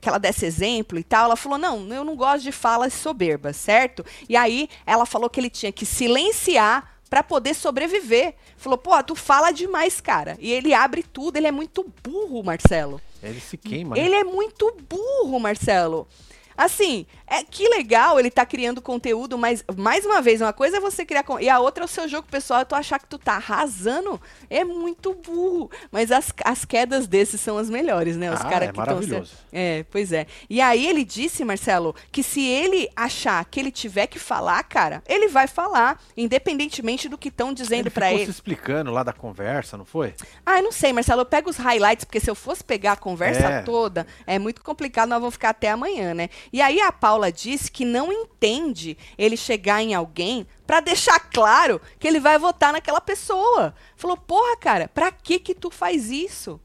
que ela desse exemplo e tal. Ela falou, não, eu não gosto de falas soberbas, certo? E aí ela falou que ele tinha que silenciar pra poder sobreviver. Falou, pô, tu fala demais, cara. E ele abre tudo, ele é muito burro, Marcelo. Ele se queima. Ele é muito burro, Marcelo. Assim, que legal ele tá criando conteúdo, mas, mais uma vez, uma coisa é você criar... E a outra é o seu jogo pessoal, tu achar que tu tá arrasando, é muito burro. Mas as quedas desses são as melhores, né? Os caras que maravilhoso. Pois é. E aí ele disse, Marcelo, que se ele achar que ele tiver que falar, cara, ele vai falar, independentemente do que estão dizendo pra ele. Ele ficou se explicando lá da conversa, não foi? Ah, eu não sei, Marcelo, eu pego os highlights, porque se eu fosse pegar a conversa toda, é muito complicado, nós vamos ficar até amanhã, né? E aí a Paula disse que não entende ele chegar em alguém pra deixar claro que ele vai votar naquela pessoa. Falou, porra, cara, pra que tu faz isso?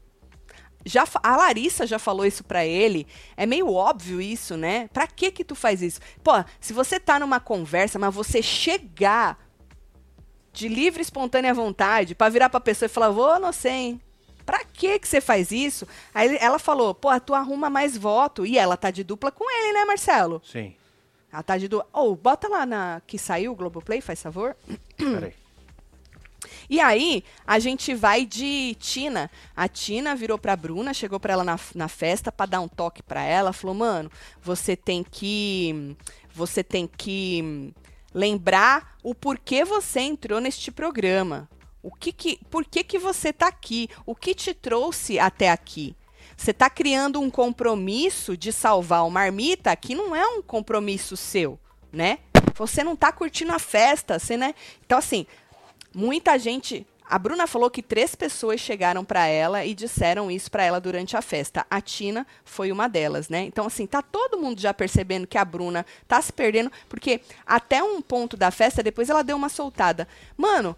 A Larissa já falou isso pra ele. É meio óbvio isso, né? Pra que tu faz isso? Pô, se você tá numa conversa, mas você chegar de livre e espontânea vontade pra virar pra pessoa e falar, vou, não sei, hein? Pra que você faz isso? Aí ela falou, pô, tu arruma mais voto. E ela tá de dupla com ele, né, Marcelo? Sim. Ela tá de dupla. Bota lá na que saiu o Globoplay, faz favor. Peraí. E aí, a gente vai de Tina. A Tina virou pra Bruna, chegou pra ela na festa pra dar um toque pra ela. Falou, mano, você tem que lembrar o porquê você entrou neste programa. Por que você tá aqui? O que te trouxe até aqui? Você tá criando um compromisso de salvar uma marmita que não é um compromisso seu, né? Você não tá curtindo a festa, você, né? Então, assim, muita gente... A Bruna falou que 3 pessoas chegaram para ela e disseram isso para ela durante a festa. A Tina foi uma delas, né? Então, assim, tá todo mundo já percebendo que a Bruna tá se perdendo, porque até um ponto da festa, depois ela deu uma soltada. Mano,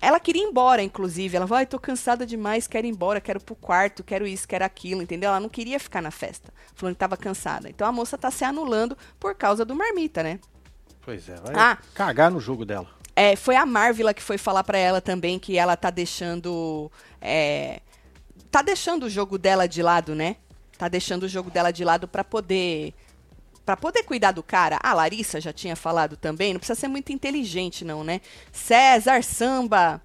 ela queria ir embora, inclusive. Ela falou, ai, tô cansada demais, quero ir embora, quero pro quarto, quero isso, quero aquilo, entendeu? Ela não queria ficar na festa, falando que tava cansada. Então, a moça tá se anulando por causa do marmita, né? Pois é, vai cagar no jogo dela. É, foi a Marvila que foi falar pra ela também que ela tá deixando... tá deixando o jogo dela de lado, né? Tá deixando o jogo dela de lado pra poder... Pra poder cuidar do cara. A Larissa já tinha falado também. Não precisa ser muito inteligente, não, né? César Samba,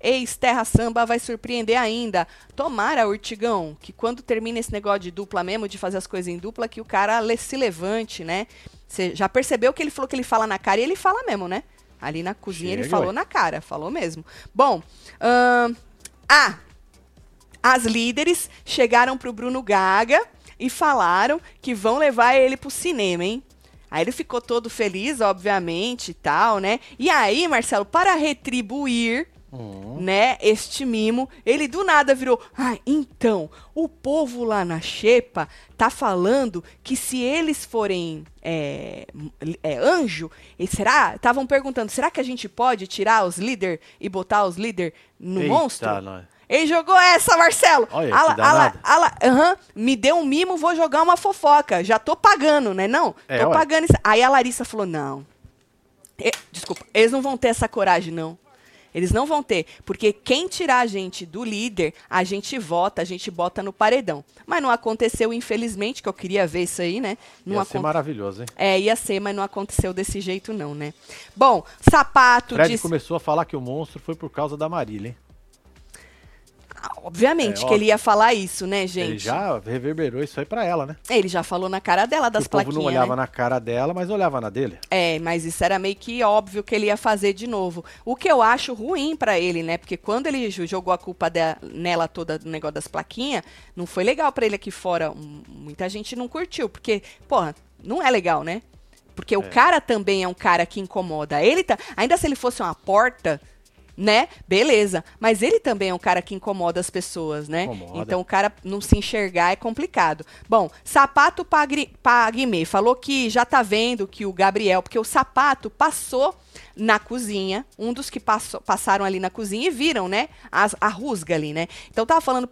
ex-Terra Samba, vai surpreender ainda. Tomara, Urtigão, que quando termina esse negócio de dupla mesmo, de fazer as coisas em dupla, que o cara se levante, né? Você já percebeu que ele falou que ele fala na cara e ele fala mesmo, né? Ali na cozinha ele falou na cara, falou mesmo. Bom, as líderes chegaram pro Bruno Gaga e falaram que vão levar ele pro cinema, hein? Aí ele ficou todo feliz, obviamente, e tal, né? E aí, Marcelo, para retribuir, né, este mimo, ele do nada virou, então, o povo lá na xepa tá falando que se eles forem anjo, estavam perguntando, será que a gente pode tirar os líder e botar os líder no monstro? Não. Ele jogou essa, Marcelo. Olha, me deu um mimo, vou jogar uma fofoca. Já tô pagando, né? Não? Tô pagando isso. Aí a Larissa falou, não. Desculpa, eles não vão ter essa coragem, não. Eles não vão ter, porque quem tirar a gente do líder, a gente vota, a gente bota no paredão. Mas não aconteceu, infelizmente, que eu queria ver isso aí, né? Não ia ser maravilhoso, hein? É, ia ser, mas não aconteceu desse jeito não, né? Bom, Sapato... Fred começou a falar que o monstro foi por causa da Marília, hein? Obviamente que ele ia falar isso, né, gente? Ele já reverberou isso aí pra ela, né? Ele já falou na cara dela, das plaquinhas, né? O povo não olhava na cara dela, mas olhava na dele. É, mas isso era meio que óbvio que ele ia fazer de novo. O que eu acho ruim pra ele, né? Porque quando ele jogou a culpa nela toda do negócio das plaquinhas, não foi legal pra ele aqui fora. Muita gente não curtiu, porque, porra, não é legal, né? Porque o cara também é um cara que incomoda. Ele tá... Ainda se ele fosse uma porta... né? Beleza. Mas ele também é um cara que incomoda as pessoas, né? Incomoda. Então o cara não se enxergar é complicado. Bom, Sapato pra Guimê falou que já tá vendo que o Gabriel... Porque o Sapato passou na cozinha, um dos que passaram ali na cozinha e viram, né? A rusga ali, né? Então tava falando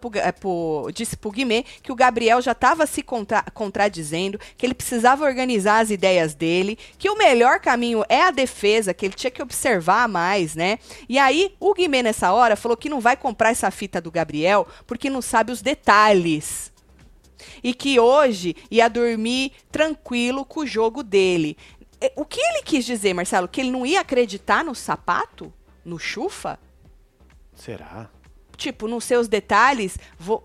disse pro Guimê que o Gabriel já tava se contradizendo, que ele precisava organizar as ideias dele, que o melhor caminho é a defesa, que ele tinha que observar mais, né? E aí o Guimê nessa hora falou que não vai comprar essa fita do Gabriel porque não sabe os detalhes. E que hoje ia dormir tranquilo com o jogo dele. O que ele quis dizer, Marcelo? Que ele não ia acreditar no Sapato? No Chufa? Será? Tipo, nos seus detalhes,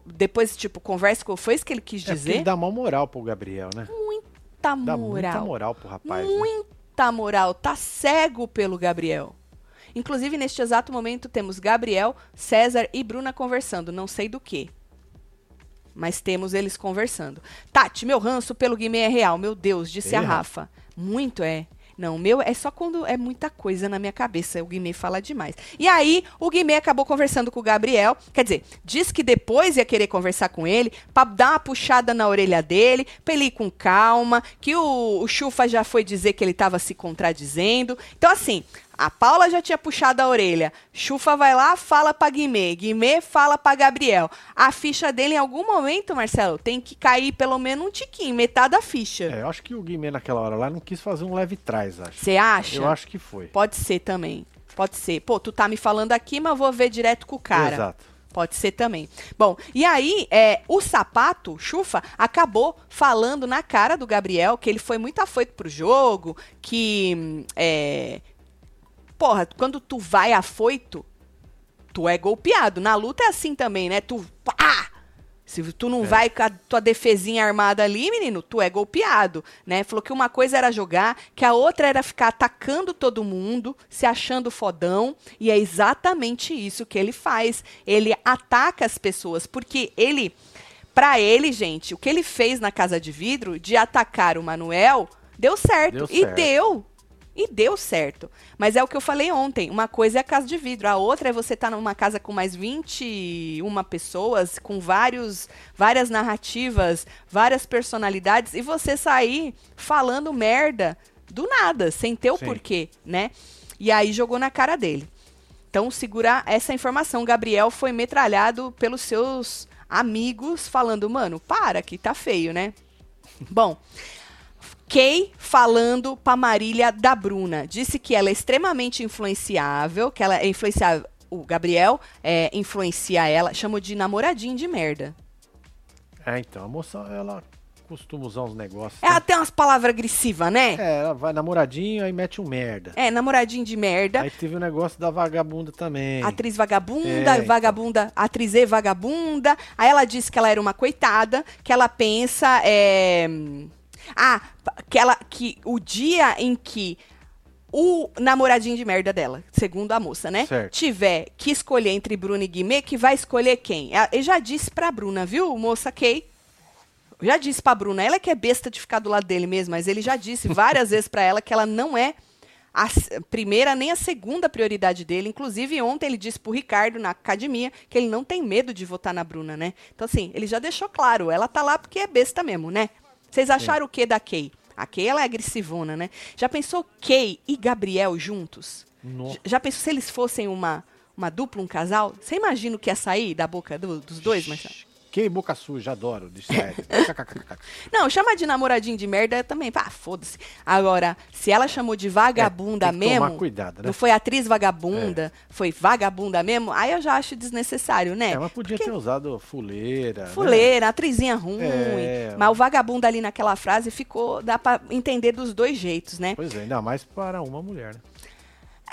depois, tipo, conversa com... Foi isso que ele quis dizer? Ele dá mó moral pro Gabriel, né? Muita moral. Dá muita moral pro rapaz. Muita moral. Tá cego pelo Gabriel. Inclusive, neste exato momento, temos Gabriel, César e Bruna conversando. Não sei do quê. Mas temos eles conversando. Tati, meu ranço pelo Guimê é real. Meu Deus, disse a Rafa. Muito é. Não, meu, é só quando é muita coisa na minha cabeça. O Guimê fala demais. E aí, o Guimê acabou conversando com o Gabriel. Quer dizer, diz que depois ia querer conversar com ele, pra dar uma puxada na orelha dele, pra ele ir com calma, que o Chufa já foi dizer que ele tava se contradizendo. Então, assim, a Paula já tinha puxado a orelha. Chufa vai lá, fala pra Guimê. Guimê fala pra Gabriel. A ficha dele, em algum momento, Marcelo, tem que cair pelo menos um tiquinho, metade da ficha. Eu acho que o Guimê, naquela hora lá, não quis fazer um leve trás, acho. Você acha? Eu acho que foi. Pode ser também. Pode ser. Pô, tu tá me falando aqui, mas vou ver direto com o cara. Exato. Pode ser também. Bom, e aí o Sapato, Chufa, acabou falando na cara do Gabriel que ele foi muito afoito pro jogo, que... Porra, quando tu vai afoito, tu é golpeado. Na luta é assim também, né? Se tu não vai com a tua defesinha armada ali, menino, tu é golpeado, né? Falou que uma coisa era jogar, que a outra era ficar atacando todo mundo, se achando fodão, e é exatamente isso que ele faz. Ele ataca as pessoas, porque ele, pra ele, gente, o que ele fez na Casa de Vidro, de atacar o Manuel, deu certo. Deu certo. E deu certo. Mas é o que eu falei ontem. Uma coisa é a Casa de Vidro. A outra é você estar numa casa com mais 21 pessoas, com várias narrativas, várias personalidades, e você sair falando merda do nada, sem ter o porquê, né? E aí jogou na cara dele. Então, segura essa informação. Gabriel foi metralhado pelos seus amigos, falando, mano, para que tá feio, né? Bom... Key falando pra Marília da Bruna. Disse que ela é extremamente influenciável, que ela é influenciável. O Gabriel influencia ela, chamou de namoradinho de merda. É, então, a moça, ela costuma usar uns negócios. Ela tem umas palavras agressivas, né? É, ela vai namoradinho, aí mete um merda. É, namoradinho de merda. Aí teve o negócio da vagabunda também. Atriz vagabunda, atriz e vagabunda. Aí ela disse que ela era uma coitada, que ela pensa... que o dia em que o namoradinho de merda dela, segundo a moça, né? Certo. Tiver que escolher entre Bruna e Guimê, que vai escolher quem? Eu já disse pra Bruna, viu, moça Key? Eu já disse pra Bruna, ela que é besta de ficar do lado dele mesmo, mas ele já disse várias vezes pra ela que ela não é a primeira nem a segunda prioridade dele. Inclusive, ontem ele disse pro Ricardo, na academia, que ele não tem medo de votar na Bruna, né? Então, assim, ele já deixou claro, ela tá lá porque é besta mesmo, né? Vocês acharam o que da Key? A Key, ela é agressivona, né? Já pensou Key e Gabriel juntos? Nossa. Já pensou se eles fossem uma dupla, um casal? Você imagina o que ia sair da boca dos dois, Marcelo? Key boca suja, adoro. Não, chama de namoradinho de merda também. Ah, foda-se. Agora, se ela chamou de vagabunda mesmo... Tomar cuidado, né? Não foi atriz vagabunda, foi vagabunda mesmo, aí eu já acho desnecessário, né? Ela podia ter usado fuleira. Fuleira, né? Atrizinha ruim. Mas o vagabunda ali naquela frase ficou... Dá pra entender dos dois jeitos, né? Pois é, ainda mais para uma mulher, né?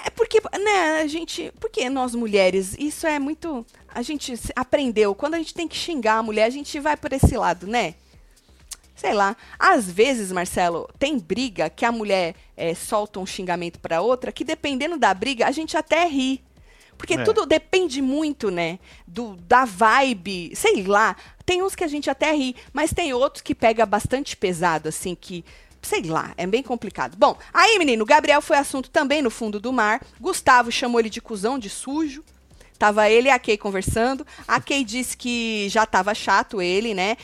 É porque, né, a gente... Porque nós mulheres, isso é muito... A gente aprendeu. Quando a gente tem que xingar a mulher, a gente vai por esse lado, né? Sei lá. Às vezes, Marcelo, tem briga que a mulher solta um xingamento pra outra, que dependendo da briga, a gente até ri. Porque tudo depende muito, né? Da vibe, sei lá. Tem uns que a gente até ri, mas tem outros que pega bastante pesado, assim, que... Sei lá, é bem complicado. Bom, aí, menino, o Gabriel foi assunto também no fundo do mar. Gustavo chamou ele de cuzão, de sujo. Tava ele e a Key conversando. A Key disse que já tava chato ele, né?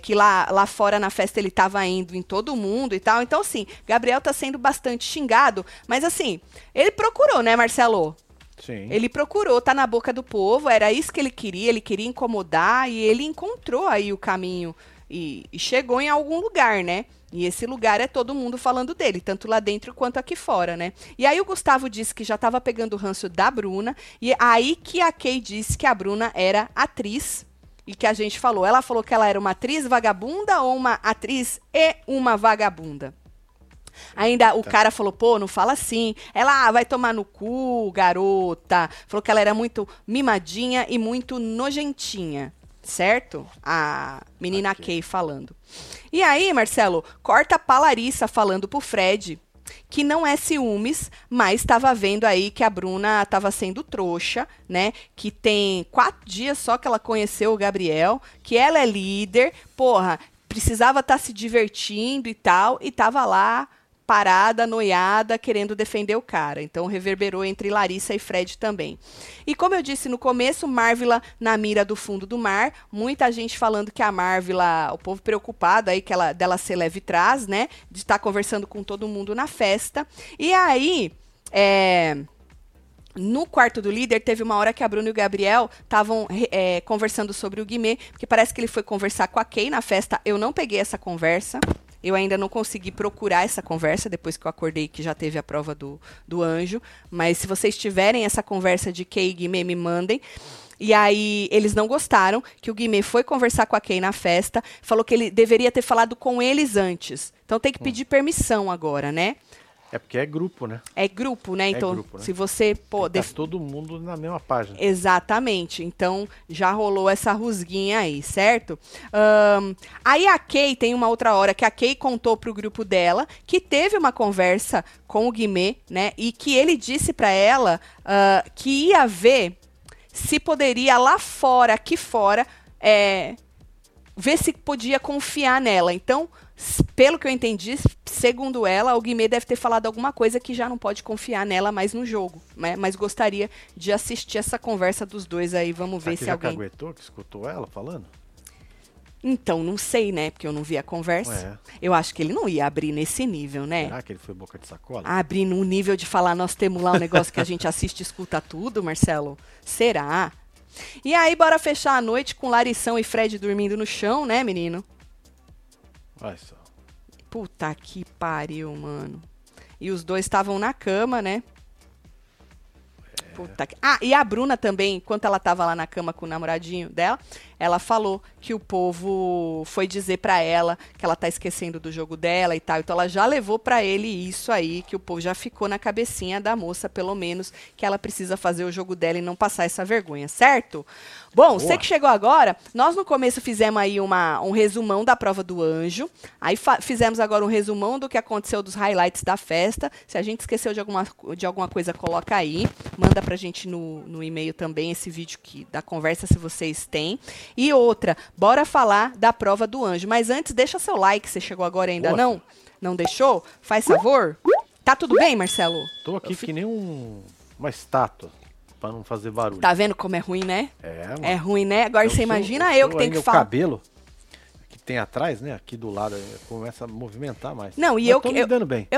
Que lá fora na festa ele tava indo em todo mundo e tal. Então, assim, Gabriel tá sendo bastante xingado. Mas, assim, ele procurou, né, Marcelo? Sim. Ele procurou, tá na boca do povo. Era isso que ele queria incomodar. E ele encontrou aí o caminho e chegou em algum lugar, né? E esse lugar é todo mundo falando dele, tanto lá dentro quanto aqui fora, né? E aí o Gustavo disse que já estava pegando o ranço da Bruna, e aí que a Key disse que a Bruna era atriz, e que a gente falou. Ela falou que ela era uma atriz vagabunda ou uma atriz e uma vagabunda? Ainda o cara falou, pô, não fala assim. Ela vai tomar no cu, garota. Falou que ela era muito mimadinha e muito nojentinha. Certo? A menina Key falando. E aí, Marcelo, corta pra Larissa falando pro Fred que não é ciúmes, mas estava vendo aí que a Bruna estava sendo trouxa, né? Que tem 4 dias só que ela conheceu o Gabriel, que ela é líder, porra, precisava estar se divertindo e tal, e tava lá parada, noiada, querendo defender o cara. Então, reverberou entre Larissa e Fred também. E como eu disse no começo, Marvila na mira do fundo do mar. Muita gente falando que a Marvila, o povo preocupado aí, que ela, dela ser leve trás, né? De estar conversando com todo mundo na festa. E aí, no quarto do líder, teve uma hora que a Bruna e o Gabriel estavam conversando sobre o Guimê, porque parece que ele foi conversar com a Key na festa. Eu não peguei essa conversa. Eu ainda não consegui procurar essa conversa, depois que eu acordei que já teve a prova do anjo. Mas se vocês tiverem essa conversa de Key e Guimê, me mandem. E aí eles não gostaram, que o Guimê foi conversar com a Key na festa, falou que ele deveria ter falado com eles antes. Então tem que pedir permissão agora, né? É porque é grupo, né? É grupo, né? Então, grupo, né? Se você... Tá todo mundo na mesma página. Exatamente. Então, já rolou essa rusguinha aí, certo? Aí a Key tem uma outra hora que a Key contou pro grupo dela que teve uma conversa com o Guimê, né? E que ele disse pra ela que ia ver se poderia lá fora, aqui fora, ver se podia confiar nela. Então... Pelo que eu entendi, segundo ela, o Guimê deve ter falado alguma coisa que já não pode confiar nela mais no jogo, né? Mas gostaria de assistir essa conversa dos dois aí, vamos ver se alguém... Caguetou, que escutou ela falando? Então, não sei, né? Porque eu não vi a conversa. É. Eu acho que ele não ia abrir nesse nível, né? Será que ele foi boca de sacola? Abrir num nível de falar, nós temos lá um negócio que a gente assiste e escuta tudo, Marcelo? Será? E aí, bora fechar a noite com Larissão e Fred dormindo no chão, né, menino? Vai só. Puta que pariu, mano. E os dois estavam na cama, né? Puta que... Ah, e a Bruna também, enquanto ela tava lá na cama com o namoradinho dela, ela falou que o povo foi dizer pra ela que ela tá esquecendo do jogo dela e tal. Então ela já levou pra ele isso aí, que o povo já ficou na cabecinha da moça, pelo menos, que ela precisa fazer o jogo dela e não passar essa vergonha, certo? Bom, você que chegou agora, nós no começo fizemos aí um resumão da prova do anjo, aí fizemos agora um resumão do que aconteceu dos highlights da festa. Se a gente esqueceu de alguma coisa, coloca aí, manda pra gente no e-mail também esse vídeo da conversa, se vocês têm. E outra, bora falar da prova do anjo. Mas antes, deixa seu like, você chegou agora ainda não? Não deixou? Faz favor. Tá tudo bem, Marcelo? Tô aqui que nem uma estátua. Pra não fazer barulho. Tá vendo como é ruim, né? É, mano. É ruim, né? Agora você imagina eu que tenho que falar. O cabelo que tem atrás, né? Aqui do lado, começa a movimentar mais. Não, e eu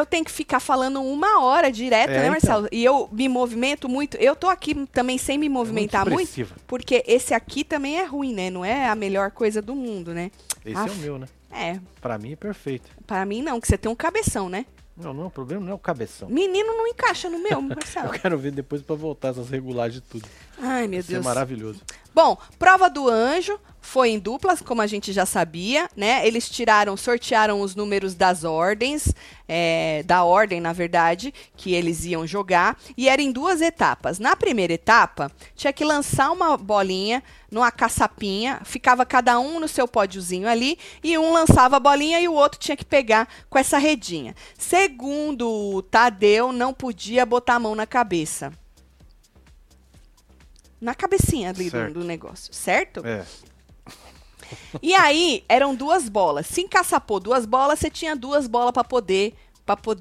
tenho que ficar falando uma hora direto, né, Marcelo? Então. E eu me movimento muito. Eu tô aqui também sem me movimentar muito, porque esse aqui também é ruim, né? Não é a melhor coisa do mundo, né? Esse é o meu, né? É. Pra mim é perfeito. Pra mim não, que você tem um cabeção, né? Não, o problema não é o cabeção. Menino não encaixa no meu, Marcelo. Eu quero ver depois pra voltar essas regulagens e tudo. Ai, meu Deus. Isso é maravilhoso. Bom, prova do anjo foi em duplas, como a gente já sabia, né? Eles sortearam os números das ordens, da ordem, na verdade, que eles iam jogar. E era em duas etapas. Na primeira etapa, tinha que lançar uma bolinha numa caçapinha, ficava cada um no seu pódiozinho ali, e um lançava a bolinha e o outro tinha que pegar com essa redinha. Segundo o Tadeu, não podia botar a mão na cabeça. Na cabecinha ali do negócio, certo? É. E aí, eram duas bolas. Se encaçapou duas bolas, você tinha duas bolas pra poder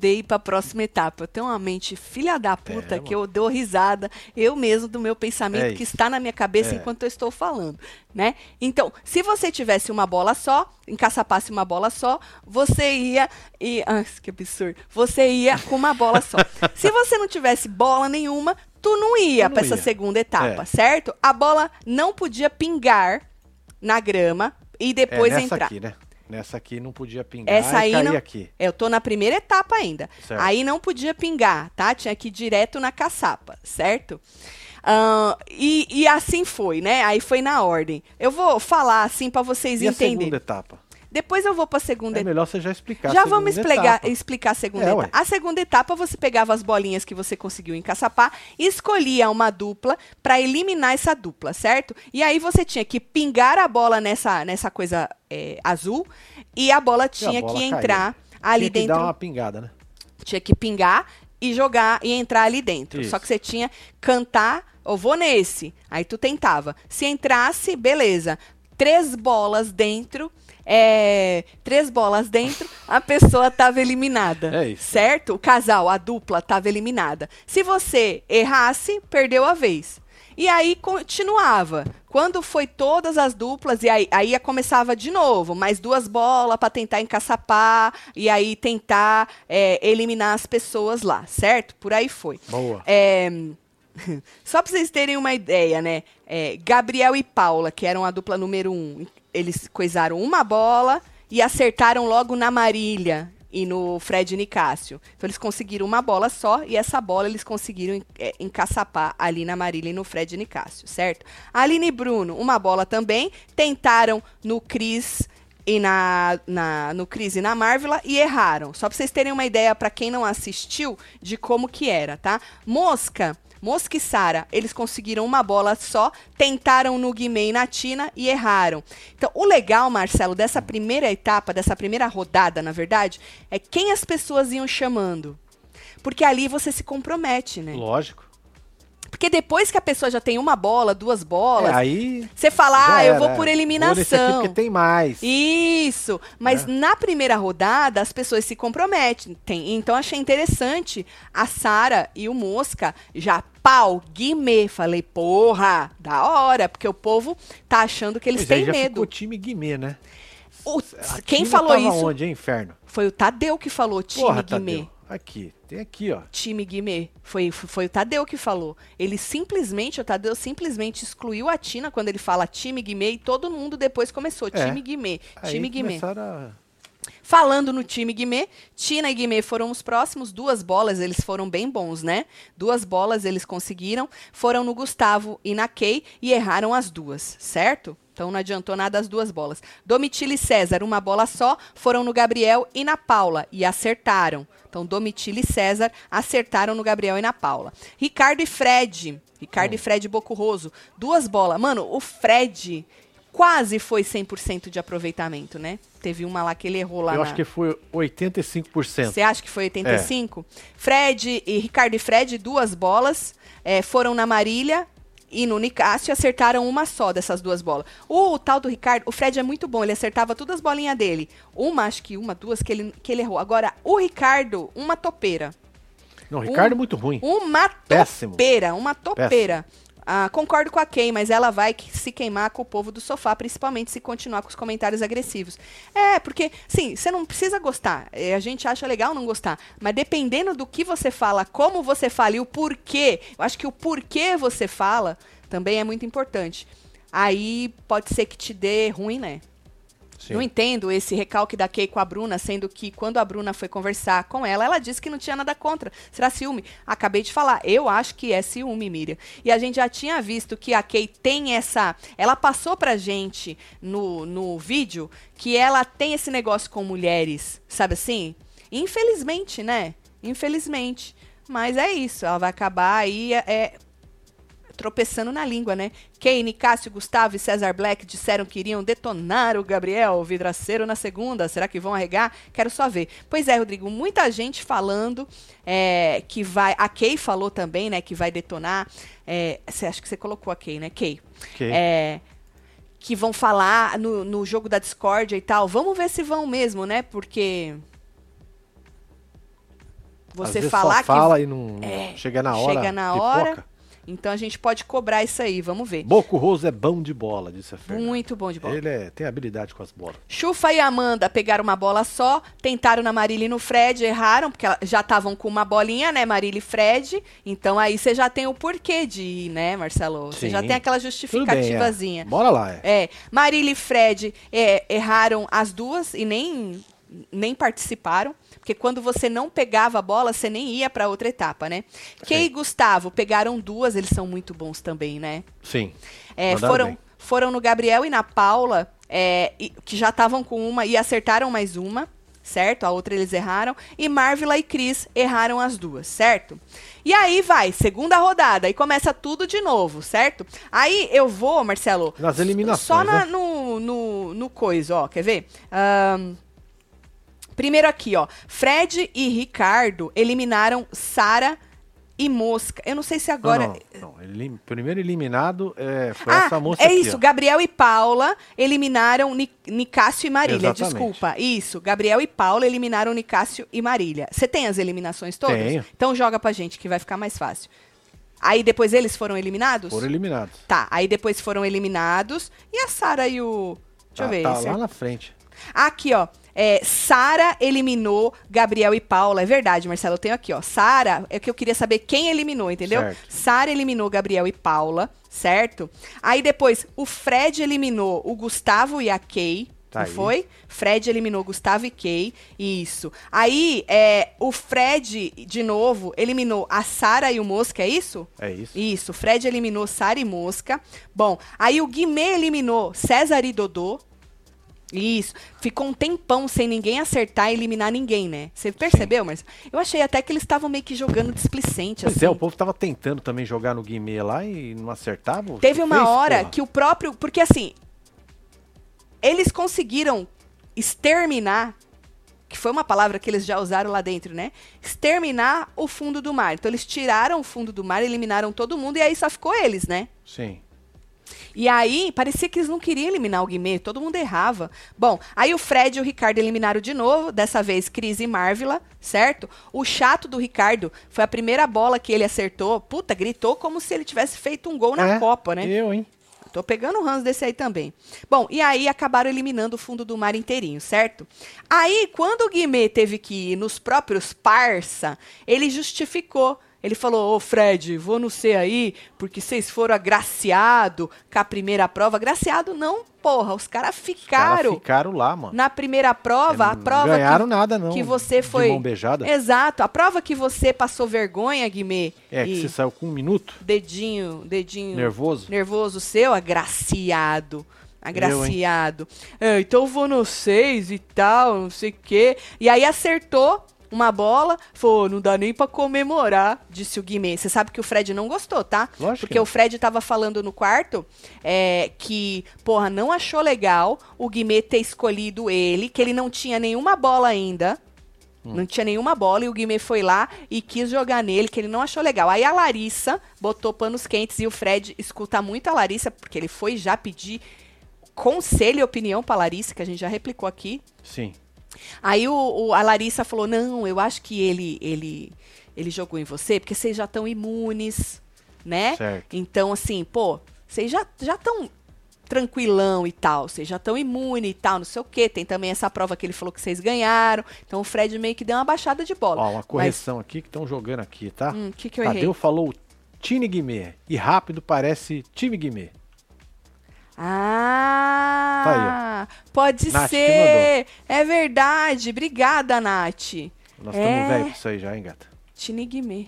ir pra próxima etapa. Eu tenho uma mente filha da puta que eu dou risada, eu mesmo, do meu pensamento que está na minha cabeça enquanto eu estou falando, né? Então, se você tivesse uma bola só, encaçapasse uma bola só, você ia... que absurdo. Você ia com uma bola só. Se você não tivesse bola nenhuma, tu não ia para essa segunda etapa, certo? A bola não podia pingar na grama e depois entrar. Aqui, né? Nessa aqui não podia pingar. Essa aí não... aqui. Eu tô na primeira etapa ainda. Certo. Aí não podia pingar, tá? Tinha que ir direto na caçapa, certo? E assim foi, né? Aí foi na ordem. Eu vou falar assim para vocês entenderem. A segunda etapa? Depois eu vou para a segunda etapa. É melhor você já explicar. Já vamos explicar a segunda etapa. A segunda etapa, você pegava as bolinhas que você conseguiu encaçapar, escolhia uma dupla para eliminar essa dupla, certo? E aí você tinha que pingar a bola nessa coisa azul e a bola tinha que entrar ali dentro. Tinha que dar uma pingada, né? Tinha que pingar e jogar e entrar ali dentro. Isso. Só que você tinha que cantar, eu vou nesse. Aí tu tentava. Se entrasse, beleza. Três bolas dentro, a pessoa estava eliminada, certo? O casal, a dupla, estava eliminada. Se você errasse, perdeu a vez. E aí continuava. Quando foi todas as duplas, e aí começava de novo, mais duas bolas para tentar encaçapar, e aí tentar eliminar as pessoas lá, certo? Por aí foi. Boa. Só para vocês terem uma ideia, né? Gabriel e Paula, que eram a dupla número 1, eles coisaram uma bola e acertaram logo na Marília e no Fred e Nicácio. Então eles conseguiram uma bola só e essa bola eles conseguiram encaçapar ali na Marília e no Fred e Nicácio, certo? Aline e Bruno, uma bola também, tentaram no Cris e no Cris e na Marvila e erraram. Só pra vocês terem uma ideia, pra quem não assistiu, de como que era, tá? Mosca e Sara, eles conseguiram uma bola só, tentaram no Guimê e na Tina e erraram. Então, o legal, Marcelo, dessa primeira etapa, dessa primeira rodada, na verdade, é quem as pessoas iam chamando. Porque ali você se compromete, né? Lógico. Porque depois que a pessoa já tem uma bola, duas bolas, aí você fala, ah, eu vou por eliminação. Por esse aqui porque tem mais. Isso. Mas na primeira rodada, as pessoas se comprometem. Então, achei interessante a Sara e o Mosca já Guimê. Falei, porra, da hora, porque o povo tá achando que eles têm medo. Já ficou o time Guimê, né? Quem falou isso? Onde, hein, inferno? Foi o Tadeu que falou time Guimê. Tadeu. Aqui, tem aqui, ó. Time Guimê. Foi o Tadeu que falou. Ele simplesmente, o Tadeu simplesmente excluiu a Tina quando ele fala time Guimê e todo mundo depois começou. Time Guimê. Time Guimê. Falando no time Guimê, Tina e Guimê foram os próximos. Duas bolas, eles foram bem bons, né? Duas bolas eles conseguiram. Foram no Gustavo e na Key e erraram as duas, certo? Então não adiantou nada as duas bolas. Domitila e César, uma bola só, foram no Gabriel e na Paula e acertaram. Então Domitila e César acertaram no Gabriel e na Paula. Ricardo e Fred. E Fred Bocurroso, duas bolas. Mano, o Fred quase foi 100% de aproveitamento, né? Teve uma lá que ele errou lá. Eu acho que foi 85%. Você acha que foi 85%? É. Fred e Ricardo e Fred, duas bolas, foram na Marília e no Nicácio, acertaram uma só dessas duas bolas. O tal do Ricardo, o Fred é muito bom, ele acertava todas as bolinhas dele. Uma, acho que uma, duas, que ele errou. Agora, o Ricardo, uma topeira. Não, o Ricardo é muito ruim. Uma topeira, uma topeira. Ah, concordo com a Key, mas ela vai se queimar com o povo do sofá, principalmente se continuar com os comentários agressivos. Porque, sim, você não precisa gostar. A gente acha legal não gostar. Mas dependendo do que você fala, como você fala e o porquê, eu acho que o porquê você fala também é muito importante. Aí pode ser que te dê ruim, né? Sim. Não entendo esse recalque da Key com a Bruna, sendo que quando a Bruna foi conversar com ela, ela disse que não tinha nada contra. Será ciúme? Acabei de falar. Eu acho que é ciúme, Miriam. E a gente já tinha visto que a Key tem essa... Ela passou pra gente no vídeo que ela tem esse negócio com mulheres, sabe assim? Infelizmente, né? Infelizmente. Mas é isso. Ela vai acabar aí... tropeçando na língua, né? Key, Nicácio, Gustavo e César Black disseram que iriam detonar o Gabriel, o vidraceiro, na segunda. Será que vão arregar? Quero só ver. Pois é, Rodrigo, muita gente falando que vai... A Key falou também, né, que vai detonar... acho que você colocou a Key, né? Key. Que vão falar no jogo da discórdia e tal. Vamos ver se vão mesmo, né? Porque... Você falar que... fala e não chega na hora. Chega na hora... Pipoca. Então a gente pode cobrar isso aí, vamos ver. Bocurroso é bom de bola, disse a Fernanda. Muito bom de bola. Ele tem habilidade com as bolas. Chufa e Amanda pegaram uma bola só, tentaram na Marília e no Fred, erraram, porque já estavam com uma bolinha, né, Marília e Fred. Então aí você já tem o porquê de ir, né, Marcelo? Você já tem aquela justificativazinha. Tudo bem, bora lá. Marília e Fred erraram as duas e nem participaram. Porque quando você não pegava a bola, você nem ia para outra etapa, né? Key e Gustavo pegaram duas, eles são muito bons também, né? Sim. Foram no Gabriel e na Paula, que já estavam com uma e acertaram mais uma, certo? A outra eles erraram. E Marvila e Cris erraram as duas, certo? E aí vai, segunda rodada, e começa tudo de novo, certo? Aí eu vou, Marcelo... Nas eliminações, só né? no coisa, ó, quer ver? Primeiro aqui, ó, Fred e Ricardo eliminaram Sara e Mosca. Eu não sei se agora... Não. Primeiro eliminado foi essa moça aqui. Isso, ó. Gabriel e Paula eliminaram Nicácio e Marília, desculpa. Isso, Gabriel e Paula eliminaram Nicácio e Marília. Você tem as eliminações todas? Tenho. Então joga pra gente que vai ficar mais fácil. Aí depois eles foram eliminados? Foram eliminados. Tá, aí depois foram eliminados e a Sara e o... Deixa eu ver. Tá lá na frente. Aqui, ó. Sara eliminou Gabriel e Paula. É verdade, Marcelo, eu tenho aqui, ó. Sara, é que eu queria saber quem eliminou, entendeu? Sara eliminou Gabriel e Paula, certo? Aí depois, o Fred eliminou o Gustavo e a Key, não foi? Fred eliminou Gustavo e Key, isso. Aí, o Fred, de novo, eliminou a Sara e o Mosca, é isso? É isso. Isso, o Fred eliminou Sara e Mosca. Bom, aí o Guimê eliminou César e Dodô. Isso. Ficou um tempão sem ninguém acertar e eliminar ninguém, né? Você percebeu, Marcelo? Eu achei até que eles estavam meio que jogando displicente, assim. Pois é, o povo tava tentando também jogar no Guimê lá e não acertava. Teve uma hora que o próprio... Porque, assim, eles conseguiram exterminar... que foi uma palavra que eles já usaram lá dentro, né? Exterminar o fundo do mar. Então, eles tiraram o fundo do mar, eliminaram todo mundo, e aí só ficou eles, né? Sim. E aí, parecia que eles não queriam eliminar o Guimê, todo mundo errava. Bom, aí o Fred e o Ricardo eliminaram de novo, dessa vez Cris e Marvila, certo? O chato do Ricardo foi a primeira bola que ele acertou, puta, gritou como se ele tivesse feito um gol na Copa, né? Eu, hein? Tô pegando o ranço desse aí também. Bom, e aí acabaram eliminando o fundo do mar inteirinho, certo? Aí, quando o Guimê teve que ir nos próprios parça, ele justificou. Ele falou, ô Fred, vou no C aí, porque vocês foram agraciados com a primeira prova. Agraciado não, porra, os caras ficaram. Os caras ficaram lá, mano. Na primeira prova, a prova não ganharam nada, não, que você foi... de mão beijada. Exato, a prova que você passou vergonha, Guimê. É, que você saiu com um minuto. Dedinho. Nervoso. Nervoso seu, agraciado. Agraciado. Eu, então vou no 6 e tal, não sei o quê. E aí acertou. Uma bola, falou, não dá nem pra comemorar, disse o Guimê. Você sabe que o Fred não gostou, tá? Lógico. Porque o Fred tava falando no quarto que, porra, não achou legal o Guimê ter escolhido ele, que ele não tinha nenhuma bola ainda. Não tinha nenhuma bola e o Guimê foi lá e quis jogar nele, que ele não achou legal. Aí a Larissa botou panos quentes e o Fred escuta muito a Larissa, porque ele foi já pedir conselho e opinião pra Larissa, que a gente já replicou aqui. Sim. Aí a Larissa falou, não, eu acho que ele jogou em você, porque vocês já estão imunes, né? Certo. Então, assim, pô, vocês já estão tranquilão e tal, vocês já estão imunes e tal, não sei o quê. Tem também essa prova que ele falou que vocês ganharam. Então, o Fred meio que deu uma baixada de bola. Ó, uma correção aqui que estão jogando aqui, tá? O que eu errei? Tadeu falou time Guimê e rápido parece time Guimê. Ah, tá aí, pode Nath, ser, é verdade, obrigada, Nath. Nós estamos velhos pra isso aí já, hein, gata? Time Guimê,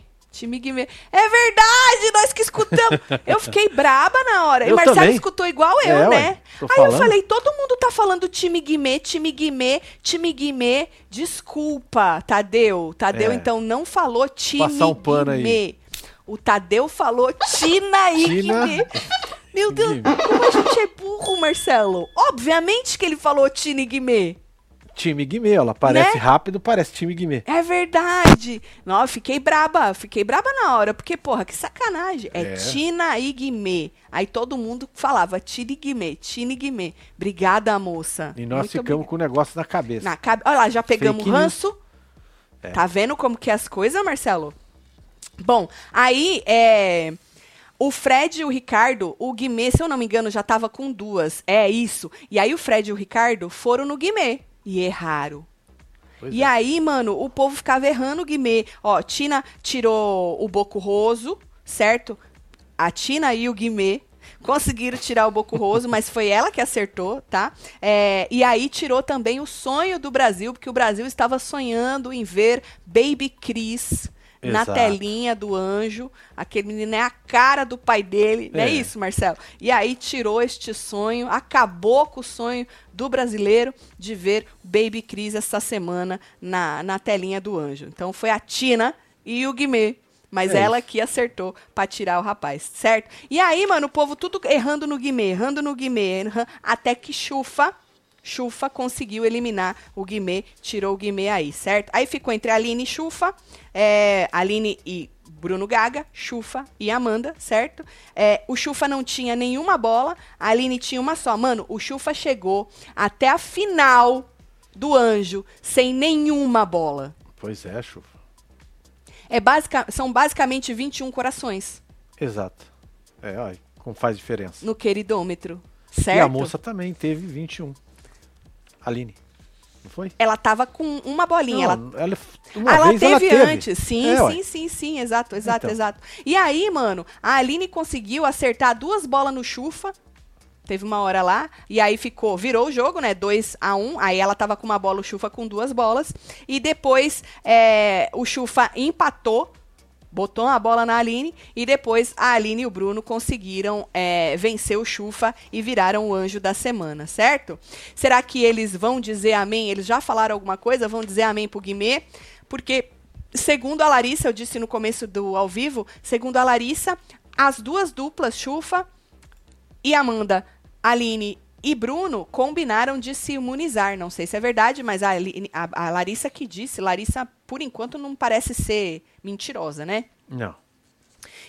é verdade, nós que escutamos. Eu fiquei braba na hora, e o Marcelo também. Escutou igual eu, né? Aí falando. Eu falei, todo mundo tá falando time Guimê, desculpa, Tadeu então não falou time Guimê. Passar um pano aí. O Tadeu falou Tina e Guimê. Meu Deus, como a gente é burro, Marcelo. Obviamente que ele falou Tine Guimê. Time Guimê, ela parece rápido, parece time Guimê. É verdade. Não, fiquei braba na hora, porque, porra, que sacanagem. É Tina e Guimê. Aí todo mundo falava Tine Guimê. Obrigada, moça. E nós ficamos com o negócio na cabeça. Olha lá, já pegamos o ranço. É. Tá vendo como que é as coisas, Marcelo? Bom, aí o Fred e o Ricardo, o Guimê, se eu não me engano, já tava com duas. É isso. E aí o Fred e o Ricardo foram no Guimê e erraram. Pois e aí, mano, o povo ficava errando o Guimê. Ó, Tina tirou o Bocurroso, certo? A Tina e o Guimê conseguiram tirar o Bocurroso, mas foi ela que acertou, tá? E aí tirou também o sonho do Brasil, porque o Brasil estava sonhando em ver Baby Cris... na telinha do anjo, aquele menino é a cara do pai dele, não é isso, Marcelo? E aí tirou este sonho, acabou com o sonho do brasileiro de ver Baby Cris essa semana na telinha do anjo. Então foi a Tina e o Guimê, mas ela que acertou pra tirar o rapaz, certo? E aí, mano, o povo tudo errando no Guimê, até que Chufa conseguiu eliminar o Guimê, tirou o Guimê aí, certo? Aí ficou entre Aline e Chufa, Aline e Bruno Gaga, Chufa e Amanda, certo? O Chufa não tinha nenhuma bola, a Aline tinha uma só. Mano, o Chufa chegou até a final do anjo sem nenhuma bola. Pois é, Chufa. São basicamente 21 corações. Exato. Olha como faz diferença. No queridômetro, certo? E a moça também teve 21. Aline, não foi? Ela tava com uma bolinha. Não, ela teve antes. Sim, exato. E aí, mano, a Aline conseguiu acertar duas bolas no Chufa. Teve uma hora lá, e aí virou o jogo, né, 2-1, aí ela tava com uma bola, o Chufa com duas bolas, e depois o Chufa empatou, botou uma bola na Aline, e depois a Aline e o Bruno conseguiram vencer o Chufa e viraram o anjo da semana, certo? Será que eles vão dizer amém? Eles já falaram alguma coisa? Vão dizer amém pro Guimê? Porque, segundo a Larissa, eu disse no começo do ao vivo, segundo a Larissa, as duas duplas, Chufa e Amanda, Aline e Bruno combinaram de se imunizar. Não sei se é verdade, mas a Larissa que disse. Larissa, por enquanto, não parece ser mentirosa, né? Não.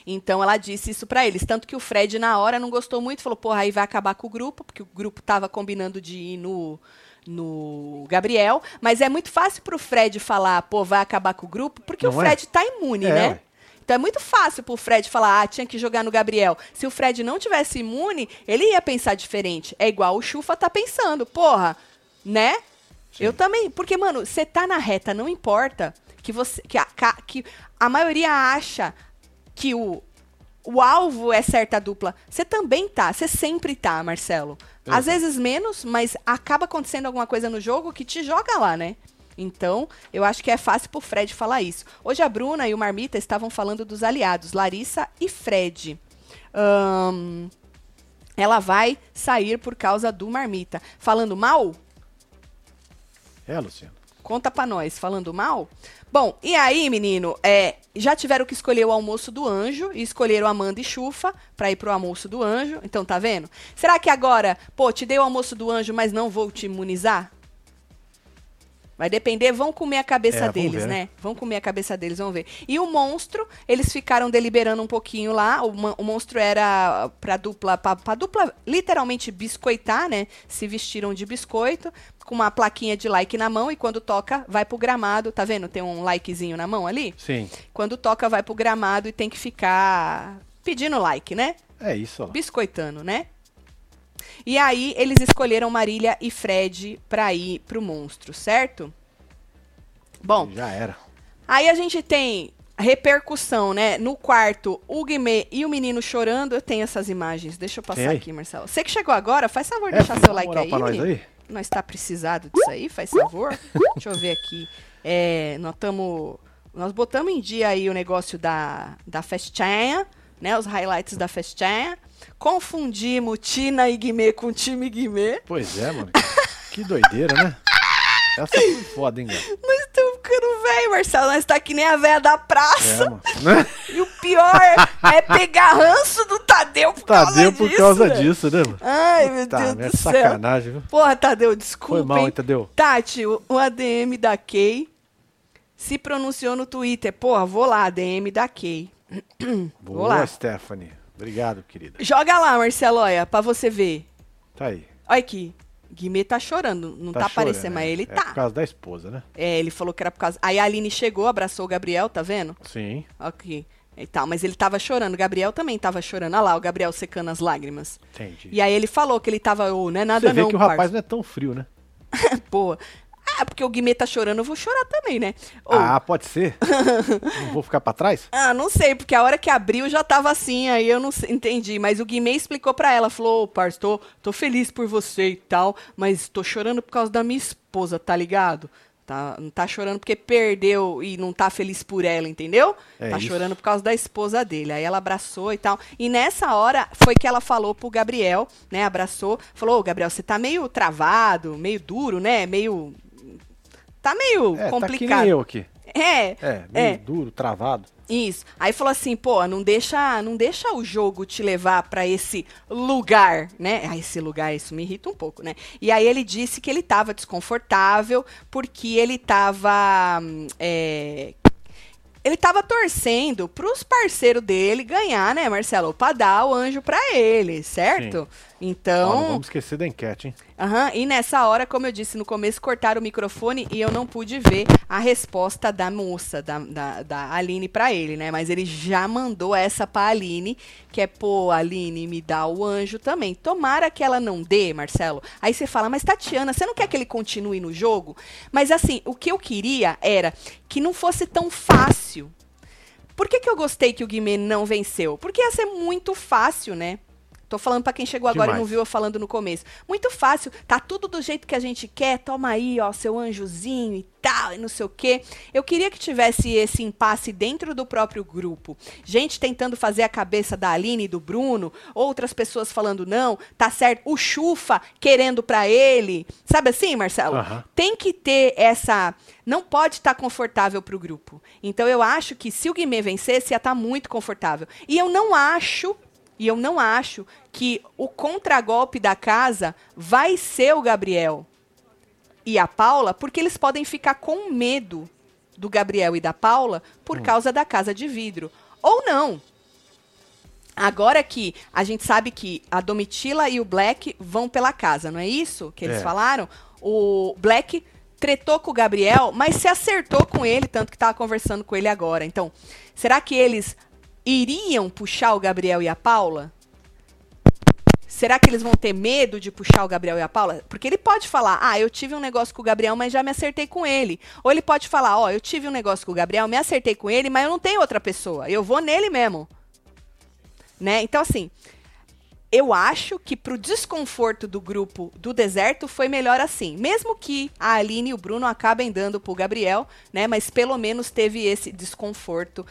Então, ela disse isso pra eles. Tanto que o Fred, na hora, não gostou muito. Falou, porra, aí vai acabar com o grupo. Porque o grupo tava combinando de ir no Gabriel. Mas é muito fácil pro Fred falar, pô, vai acabar com o grupo. Porque não, o Fred tá imune, né? Ué. Então é muito fácil pro Fred falar, ah, tinha que jogar no Gabriel. Se o Fred não tivesse imune, ele ia pensar diferente. É igual o Chufa tá pensando, porra, né? Sim. Eu também, porque, mano, você tá na reta, não importa que você, que a maioria acha que o alvo é certa dupla. Você também tá, você sempre tá, Marcelo. Às vezes menos, mas acaba acontecendo alguma coisa no jogo que te joga lá, né? Então, eu acho que é fácil pro Fred falar isso. Hoje a Bruna e o Marmita estavam falando dos aliados, Larissa e Fred. Ela vai sair por causa do Marmita. Falando mal? É, Luciano. Conta pra nós, falando mal? Bom, e aí, menino, já tiveram que escolher o almoço do anjo e escolheram Amanda e Chufa pra ir pro almoço do anjo. Então, tá vendo? Será que agora, pô, te dei o almoço do anjo, mas não vou te imunizar? Vai depender, vão comer a cabeça deles, ver, né? Vão comer a cabeça deles, vamos ver. E o monstro, eles ficaram deliberando um pouquinho lá. O monstro era pra dupla literalmente biscoitar, né? Se vestiram de biscoito, com uma plaquinha de like na mão. E quando toca, vai pro gramado. Tá vendo? Tem um likezinho na mão ali? Sim. Quando toca, vai pro gramado e tem que ficar pedindo like, né? É isso. Ó. Biscoitando, né? E aí, eles escolheram Marília e Fred pra ir pro monstro, certo? Bom, já era. Aí a gente tem repercussão, né? No quarto, o Guimê e o menino chorando. Eu tenho essas imagens. Deixa eu passar aqui, Marcelo. Você que chegou agora, faz favor de deixar seu like aí, menino. Nós tá precisado disso aí, faz favor. Deixa eu ver aqui. Nós botamos em dia aí o negócio da festinha, né? Os highlights da festinha. Confundimos Tina e Guimê com time Guimê. Pois é, mano. Que doideira, né? Essa foi foda, hein, cara? Nós estamos ficando velho, Marcelo. Nós tá que nem a velha da praça. Mano, né? E o pior é pegar ranço do Tadeu por causa disso. Tadeu por causa disso, né, mano? Ai, meu Deus do céu. Sacanagem, viu? Porra, Tadeu, desculpa. Foi mal, hein, Tadeu? Tati, o ADM da Key se pronunciou no Twitter. Porra, vou lá, ADM da Key. Boa, vou lá. Stephanie. Obrigado, querida. Joga lá, Marcelo, olha, pra você ver. Tá aí. Olha aqui. Guimê tá chorando, não tá aparecendo, mas ele tá. É por causa da esposa, né? É, ele falou que era por causa... Aí a Aline chegou, abraçou o Gabriel, tá vendo? Sim. Aqui. E tal, mas ele tava chorando, o Gabriel também tava chorando. Olha lá, o Gabriel secando as lágrimas. Entendi. E aí ele falou que ele tava... não é nada não, você vê que o rapaz não é tão frio, né? Pô... Ah, porque o Guimê tá chorando, eu vou chorar também, né? Ah, pode ser? Não vou ficar pra trás? Ah, não sei, porque a hora que abriu já tava assim, aí eu não entendi. Mas o Guimê explicou pra ela, falou, parça, tô feliz por você e tal, mas tô chorando por causa da minha esposa, tá ligado? Não tá chorando porque perdeu e não tá feliz por ela, entendeu? Tá chorando por causa da esposa dele. Aí ela abraçou e tal. E nessa hora foi que ela falou pro Gabriel, né? Abraçou, falou, Gabriel, você tá meio travado, meio duro, né? Tá meio complicado. Tá que nem eu aqui. Meio duro, travado. Isso. Aí falou assim, pô, não deixa o jogo te levar pra esse lugar, né? Esse lugar, isso me irrita um pouco, né? E aí ele disse que ele tava desconfortável porque ele tava... Ele tava torcendo pros parceiros dele ganhar, né, Marcelo? Pra dar o anjo pra ele, certo? Sim. Então... Não vamos esquecer da enquete, hein? Aham, e nessa hora, como eu disse no começo, cortaram o microfone e eu não pude ver a resposta da moça, da Aline pra ele, né? Mas ele já mandou essa pra Aline, que é, pô, Aline, me dá o anjo também. Tomara que ela não dê, Marcelo. Aí você fala, mas Tatiana, você não quer que ele continue no jogo? Mas assim, o que eu queria era que não fosse tão fácil. Por que eu gostei que o Guimê não venceu? Porque ia ser muito fácil, né? Tô falando pra quem chegou agora e não viu eu falando no começo. Muito fácil, tá tudo do jeito que a gente quer, toma aí, ó, seu anjozinho e tal, e não sei o quê. Eu queria que tivesse esse impasse dentro do próprio grupo. Gente tentando fazer a cabeça da Aline e do Bruno, outras pessoas falando não, tá certo, o Chufa querendo pra ele. Sabe assim, Marcelo? Uhum. Tem que ter essa... Não pode estar confortável pro grupo. Então eu acho que se o Guimê vencesse, ia estar muito confortável. E eu não acho... E eu não acho que o contragolpe da casa vai ser o Gabriel e a Paula, porque eles podem ficar com medo do Gabriel e da Paula por causa da Casa de Vidro. Ou não. Agora que a gente sabe que a Domitila e o Black vão pela casa, não é isso que eles falaram? O Black tretou com o Gabriel, mas se acertou com ele, tanto que estava conversando com ele agora. Então, será que eles iriam puxar o Gabriel e a Paula? Será que eles vão ter medo de puxar o Gabriel e a Paula? Porque ele pode falar, ah, eu tive um negócio com o Gabriel, mas já me acertei com ele. Ou ele pode falar, ó, eu tive um negócio com o Gabriel, me acertei com ele, mas eu não tenho outra pessoa, eu vou nele mesmo. Né? Então, assim, eu acho que pro desconforto do grupo do deserto foi melhor assim. Mesmo que a Aline e o Bruno acabem dando pro Gabriel, né? Mas pelo menos teve esse desconforto,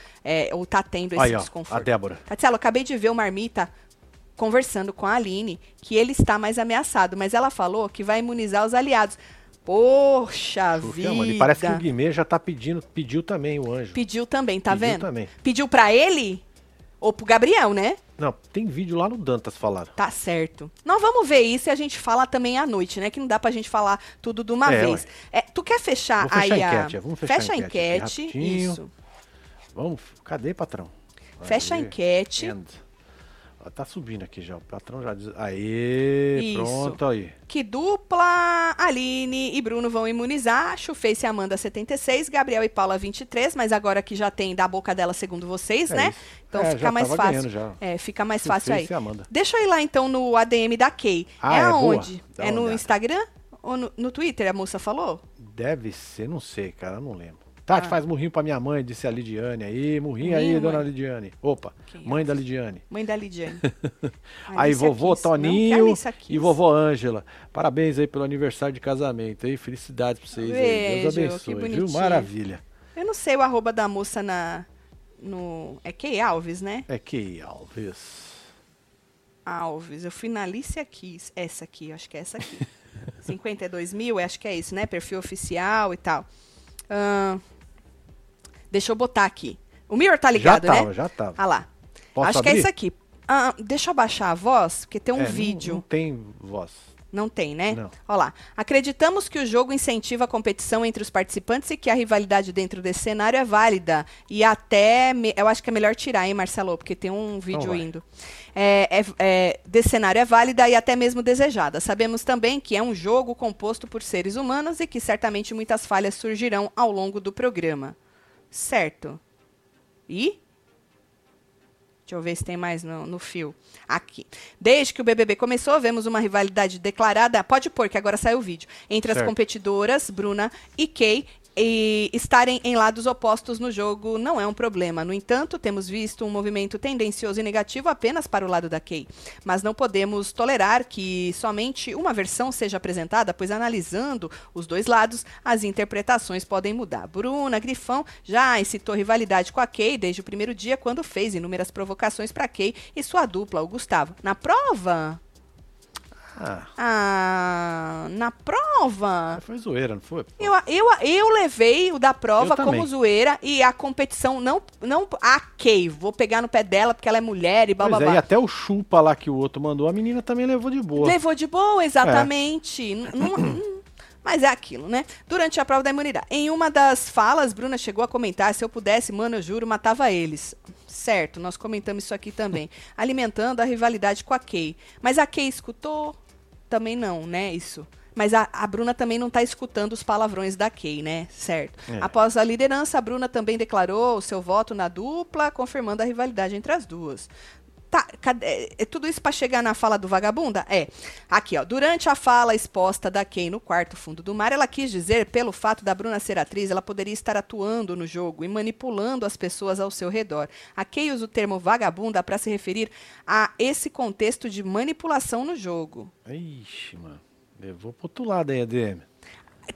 ou tá tendo esse desconforto. A Débora. Tatiana, eu acabei de ver o Marmita conversando com a Aline, que ele está mais ameaçado, mas ela falou que vai imunizar os aliados. Poxa vida! Mano, e parece que o Guimê já tá pediu também o anjo. Pediu também, tá vendo? Também. Pediu pra ele ou pro Gabriel, né? Não, tem vídeo lá no Dantas falando. Tá certo. Nós vamos ver isso e a gente fala também à noite, né? Que não dá pra gente falar tudo de uma vez. É, tu quer fechar aí a enquete? Vamos fechar a enquete. Isso. Vamos, cadê, patrão? Vai fecha ver. A enquete. Tá subindo aqui já, o patrão já diz... Aê, isso. Pronto, aí. Que dupla Aline e Bruno vão imunizar. Chuface e Amanda 76, Gabriel e Paula 23, mas agora que já tem da boca dela, segundo vocês, né? Isso. Então fica mais fácil. Já. Fica mais fácil aí. Deixa eu ir lá, então, no ADM da Key. Ah, é aonde? É no Instagram? Ou no Twitter, a moça falou? Deve ser, não sei, cara, não lembro. Tati, faz murrinho pra minha mãe, disse a Lidiane aí. Murrinho aí, dona Lidiane. Opa, mãe da Lidiane. Mãe da Lidiane. Aí vovô Toninho e vovô Ângela. Parabéns aí pelo aniversário de casamento. Aí, felicidades pra vocês. Aí. Deus abençoe, viu? Maravilha. Eu não sei o arroba da moça é Key Alves, né? É Key Alves. Eu fui na Alicia Keys. Essa aqui, acho que é essa aqui. 52.000, acho que é isso, né? Perfil oficial e tal. Deixa eu botar aqui. O Mirror tá ligado, já tava, né? Já tava. Ah lá. Posso Acho abrir? Que é isso aqui. Deixa eu baixar a voz, porque tem um vídeo. Não tem voz. Não tem, né? Não. Olha lá. Acreditamos que o jogo incentiva a competição entre os participantes e que a rivalidade dentro desse cenário é válida. E até... Eu acho que é melhor tirar, hein, Marcelo? Porque tem um vídeo indo. Desse cenário é válida e até mesmo desejada. Sabemos também que é um jogo composto por seres humanos e que certamente muitas falhas surgirão ao longo do programa. Certo. E... Deixa eu ver se tem mais no fio. Aqui. Desde que o BBB começou, vemos uma rivalidade declarada. Pode pôr, que agora saiu o vídeo. Entre as competidoras, Bruna e Key, e estarem em lados opostos no jogo não é um problema. No entanto, temos visto um movimento tendencioso e negativo apenas para o lado da Key. Mas não podemos tolerar que somente uma versão seja apresentada, pois analisando os dois lados, as interpretações podem mudar. Bruna Grifão já incitou rivalidade com a Key desde o primeiro dia, quando fez inúmeras provocações para Key e sua dupla, o Gustavo. Na prova... na prova... Foi zoeira, não foi? Eu levei o da prova como zoeira e a competição não a Key, vou pegar no pé dela porque ela é mulher e bababá. E até o chupa lá que o outro mandou, a menina também levou de boa. Levou de boa, exatamente. Mas é aquilo, né? Durante a prova da imunidade. Em uma das falas, Bruna chegou a comentar, se eu pudesse, mano, eu juro, matava eles. Certo, nós comentamos isso aqui também. Alimentando a rivalidade com a Key. Mas a Key escutou? Também não, né? Isso. Mas a Bruna também não está escutando os palavrões da Key, né? Certo. É. Após a liderança, a Bruna também declarou o seu voto na dupla, confirmando a rivalidade entre as duas. Tá, é tudo isso para chegar na fala do vagabunda? Aqui, ó. Durante a fala exposta da Key no quarto fundo do mar, ela quis dizer, pelo fato da Bruna ser atriz, ela poderia estar atuando no jogo e manipulando as pessoas ao seu redor. A Key usa o termo vagabunda para se referir a esse contexto de manipulação no jogo. Ixi, mano. Eu vou pro outro lado aí, ADM.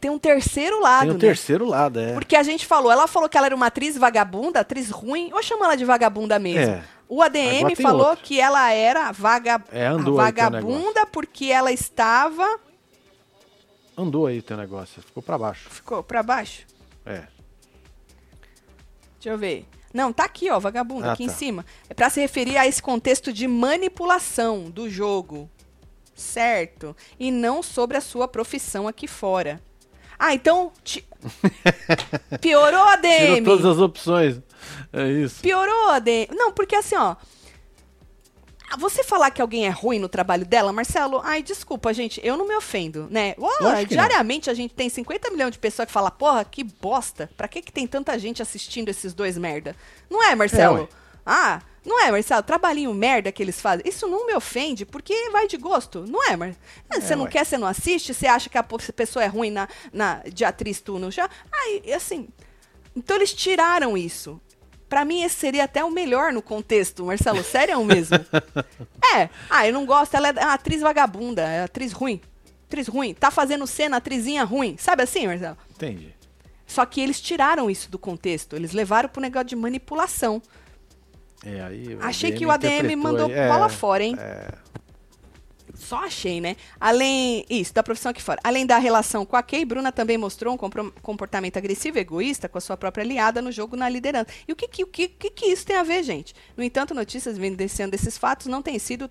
Tem um terceiro lado, né? Tem um terceiro lado, Porque a gente falou, ela falou que ela era uma atriz vagabunda, atriz ruim, ou chama ela de vagabunda mesmo. O ADM falou que ela era vagabunda porque ela estava... Andou aí o teu negócio, ficou pra baixo. Deixa eu ver. Não, tá aqui, ó, vagabundo, aqui em cima. É pra se referir a esse contexto de manipulação do jogo, certo? E não sobre a sua profissão aqui fora. Ah, então... Piorou a DM! Tirou todas as opções. É isso. Piorou a DM. Não, porque assim, ó... Você falar que alguém é ruim no trabalho dela, Marcelo, ai, desculpa, gente, eu não me ofendo, né? Uou, diariamente a gente tem 50 milhões de pessoas que falam, porra, que bosta, pra que tem tanta gente assistindo esses dois merda? Não é, Marcelo? Não é, Marcelo? Trabalhinho merda que eles fazem. Isso não me ofende, porque vai de gosto, não é, Marcelo? Você não quer, você não assiste, você acha que a pessoa é ruim de atriz, tu não já? Ai, assim, então eles tiraram isso. Pra mim, esse seria até o melhor no contexto, Marcelo. Sério mesmo. Eu não gosto, ela é atriz vagabunda, é atriz ruim. Tá fazendo cena, atrizinha ruim. Sabe assim, Marcelo? Entendi. Só que eles tiraram isso do contexto, eles levaram pro negócio de manipulação. Aí achei que o ADM mandou bola fora, hein? Só achei, né? Além isso, da profissão aqui fora. Além da relação com a Key, Bruna também mostrou um comportamento agressivo e egoísta com a sua própria aliada no jogo na liderança. E o que isso tem a ver, gente? No entanto, notícias evidenciando esses fatos não têm sido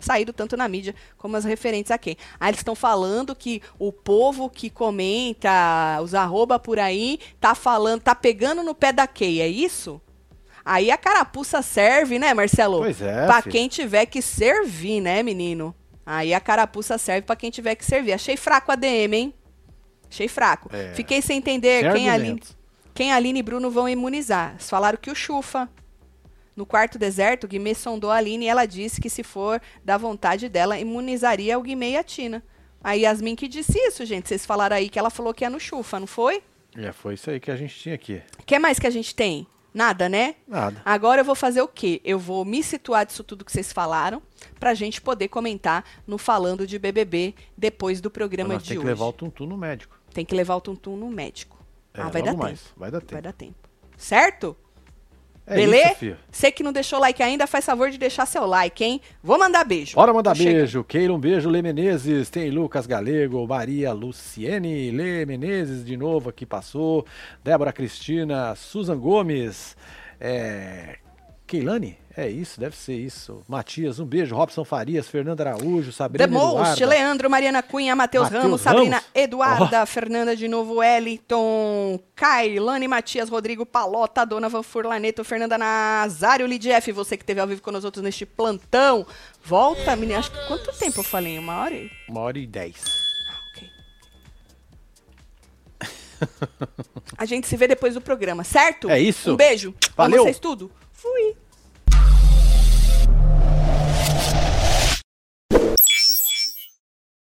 saído tanto na mídia como as referentes a Key. Aí eles estão falando que o povo que comenta os arroba por aí tá pegando no pé da Key, é isso? Aí a carapuça serve, né, Marcelo? Pois é. Pra quem tiver que servir, né, menino? Aí a carapuça serve pra quem tiver que servir. Achei fraco a DM, hein? Achei fraco. Fiquei sem entender quem Aline e Bruno vão imunizar. Falaram que o Chufa. No quarto deserto, o Guimê sondou a Aline e ela disse que se for da vontade dela, imunizaria o Guimê e a Tina. Aí Yasmin que disse isso, gente. Vocês falaram aí que ela falou que é no Chufa, não foi? Foi isso aí que a gente tinha aqui. O que mais que a gente tem? Nada, né? Nada. Agora eu vou fazer o quê? Eu vou me situar disso tudo que vocês falaram pra gente poder comentar no Falando de BBB depois do programa de hoje. Tem que levar o Tuntum no médico. Vai dar tempo. Vai dar tempo. Certo? Beleza? Você que não deixou like ainda, faz favor de deixar seu like, hein? Vou mandar beijo. Bora mandar beijo. Keira, um beijo. Lê Menezes, tem Lucas Galego, Maria Luciene, Lê Menezes de novo aqui passou, Débora Cristina, Susan Gomes, Keilane? É isso, deve ser isso. Matias, um beijo. Robson Farias, Fernando Araújo, Sabrina Eduarda. Leandro, Mariana Cunha, Matheus Ramos, Sabrina Eduarda, Fernanda de novo, Wellington, Kailane, Matias, Rodrigo Palota, Donovan Furlaneto, Fernanda Nazário, Lidief, você que esteve ao vivo com nós outros neste plantão. Volta, menina. Acho que quanto tempo eu falei? Uma hora e 10. Ok. A gente se vê depois do programa, certo? É isso. Um beijo. Valeu. Pra vocês tudo.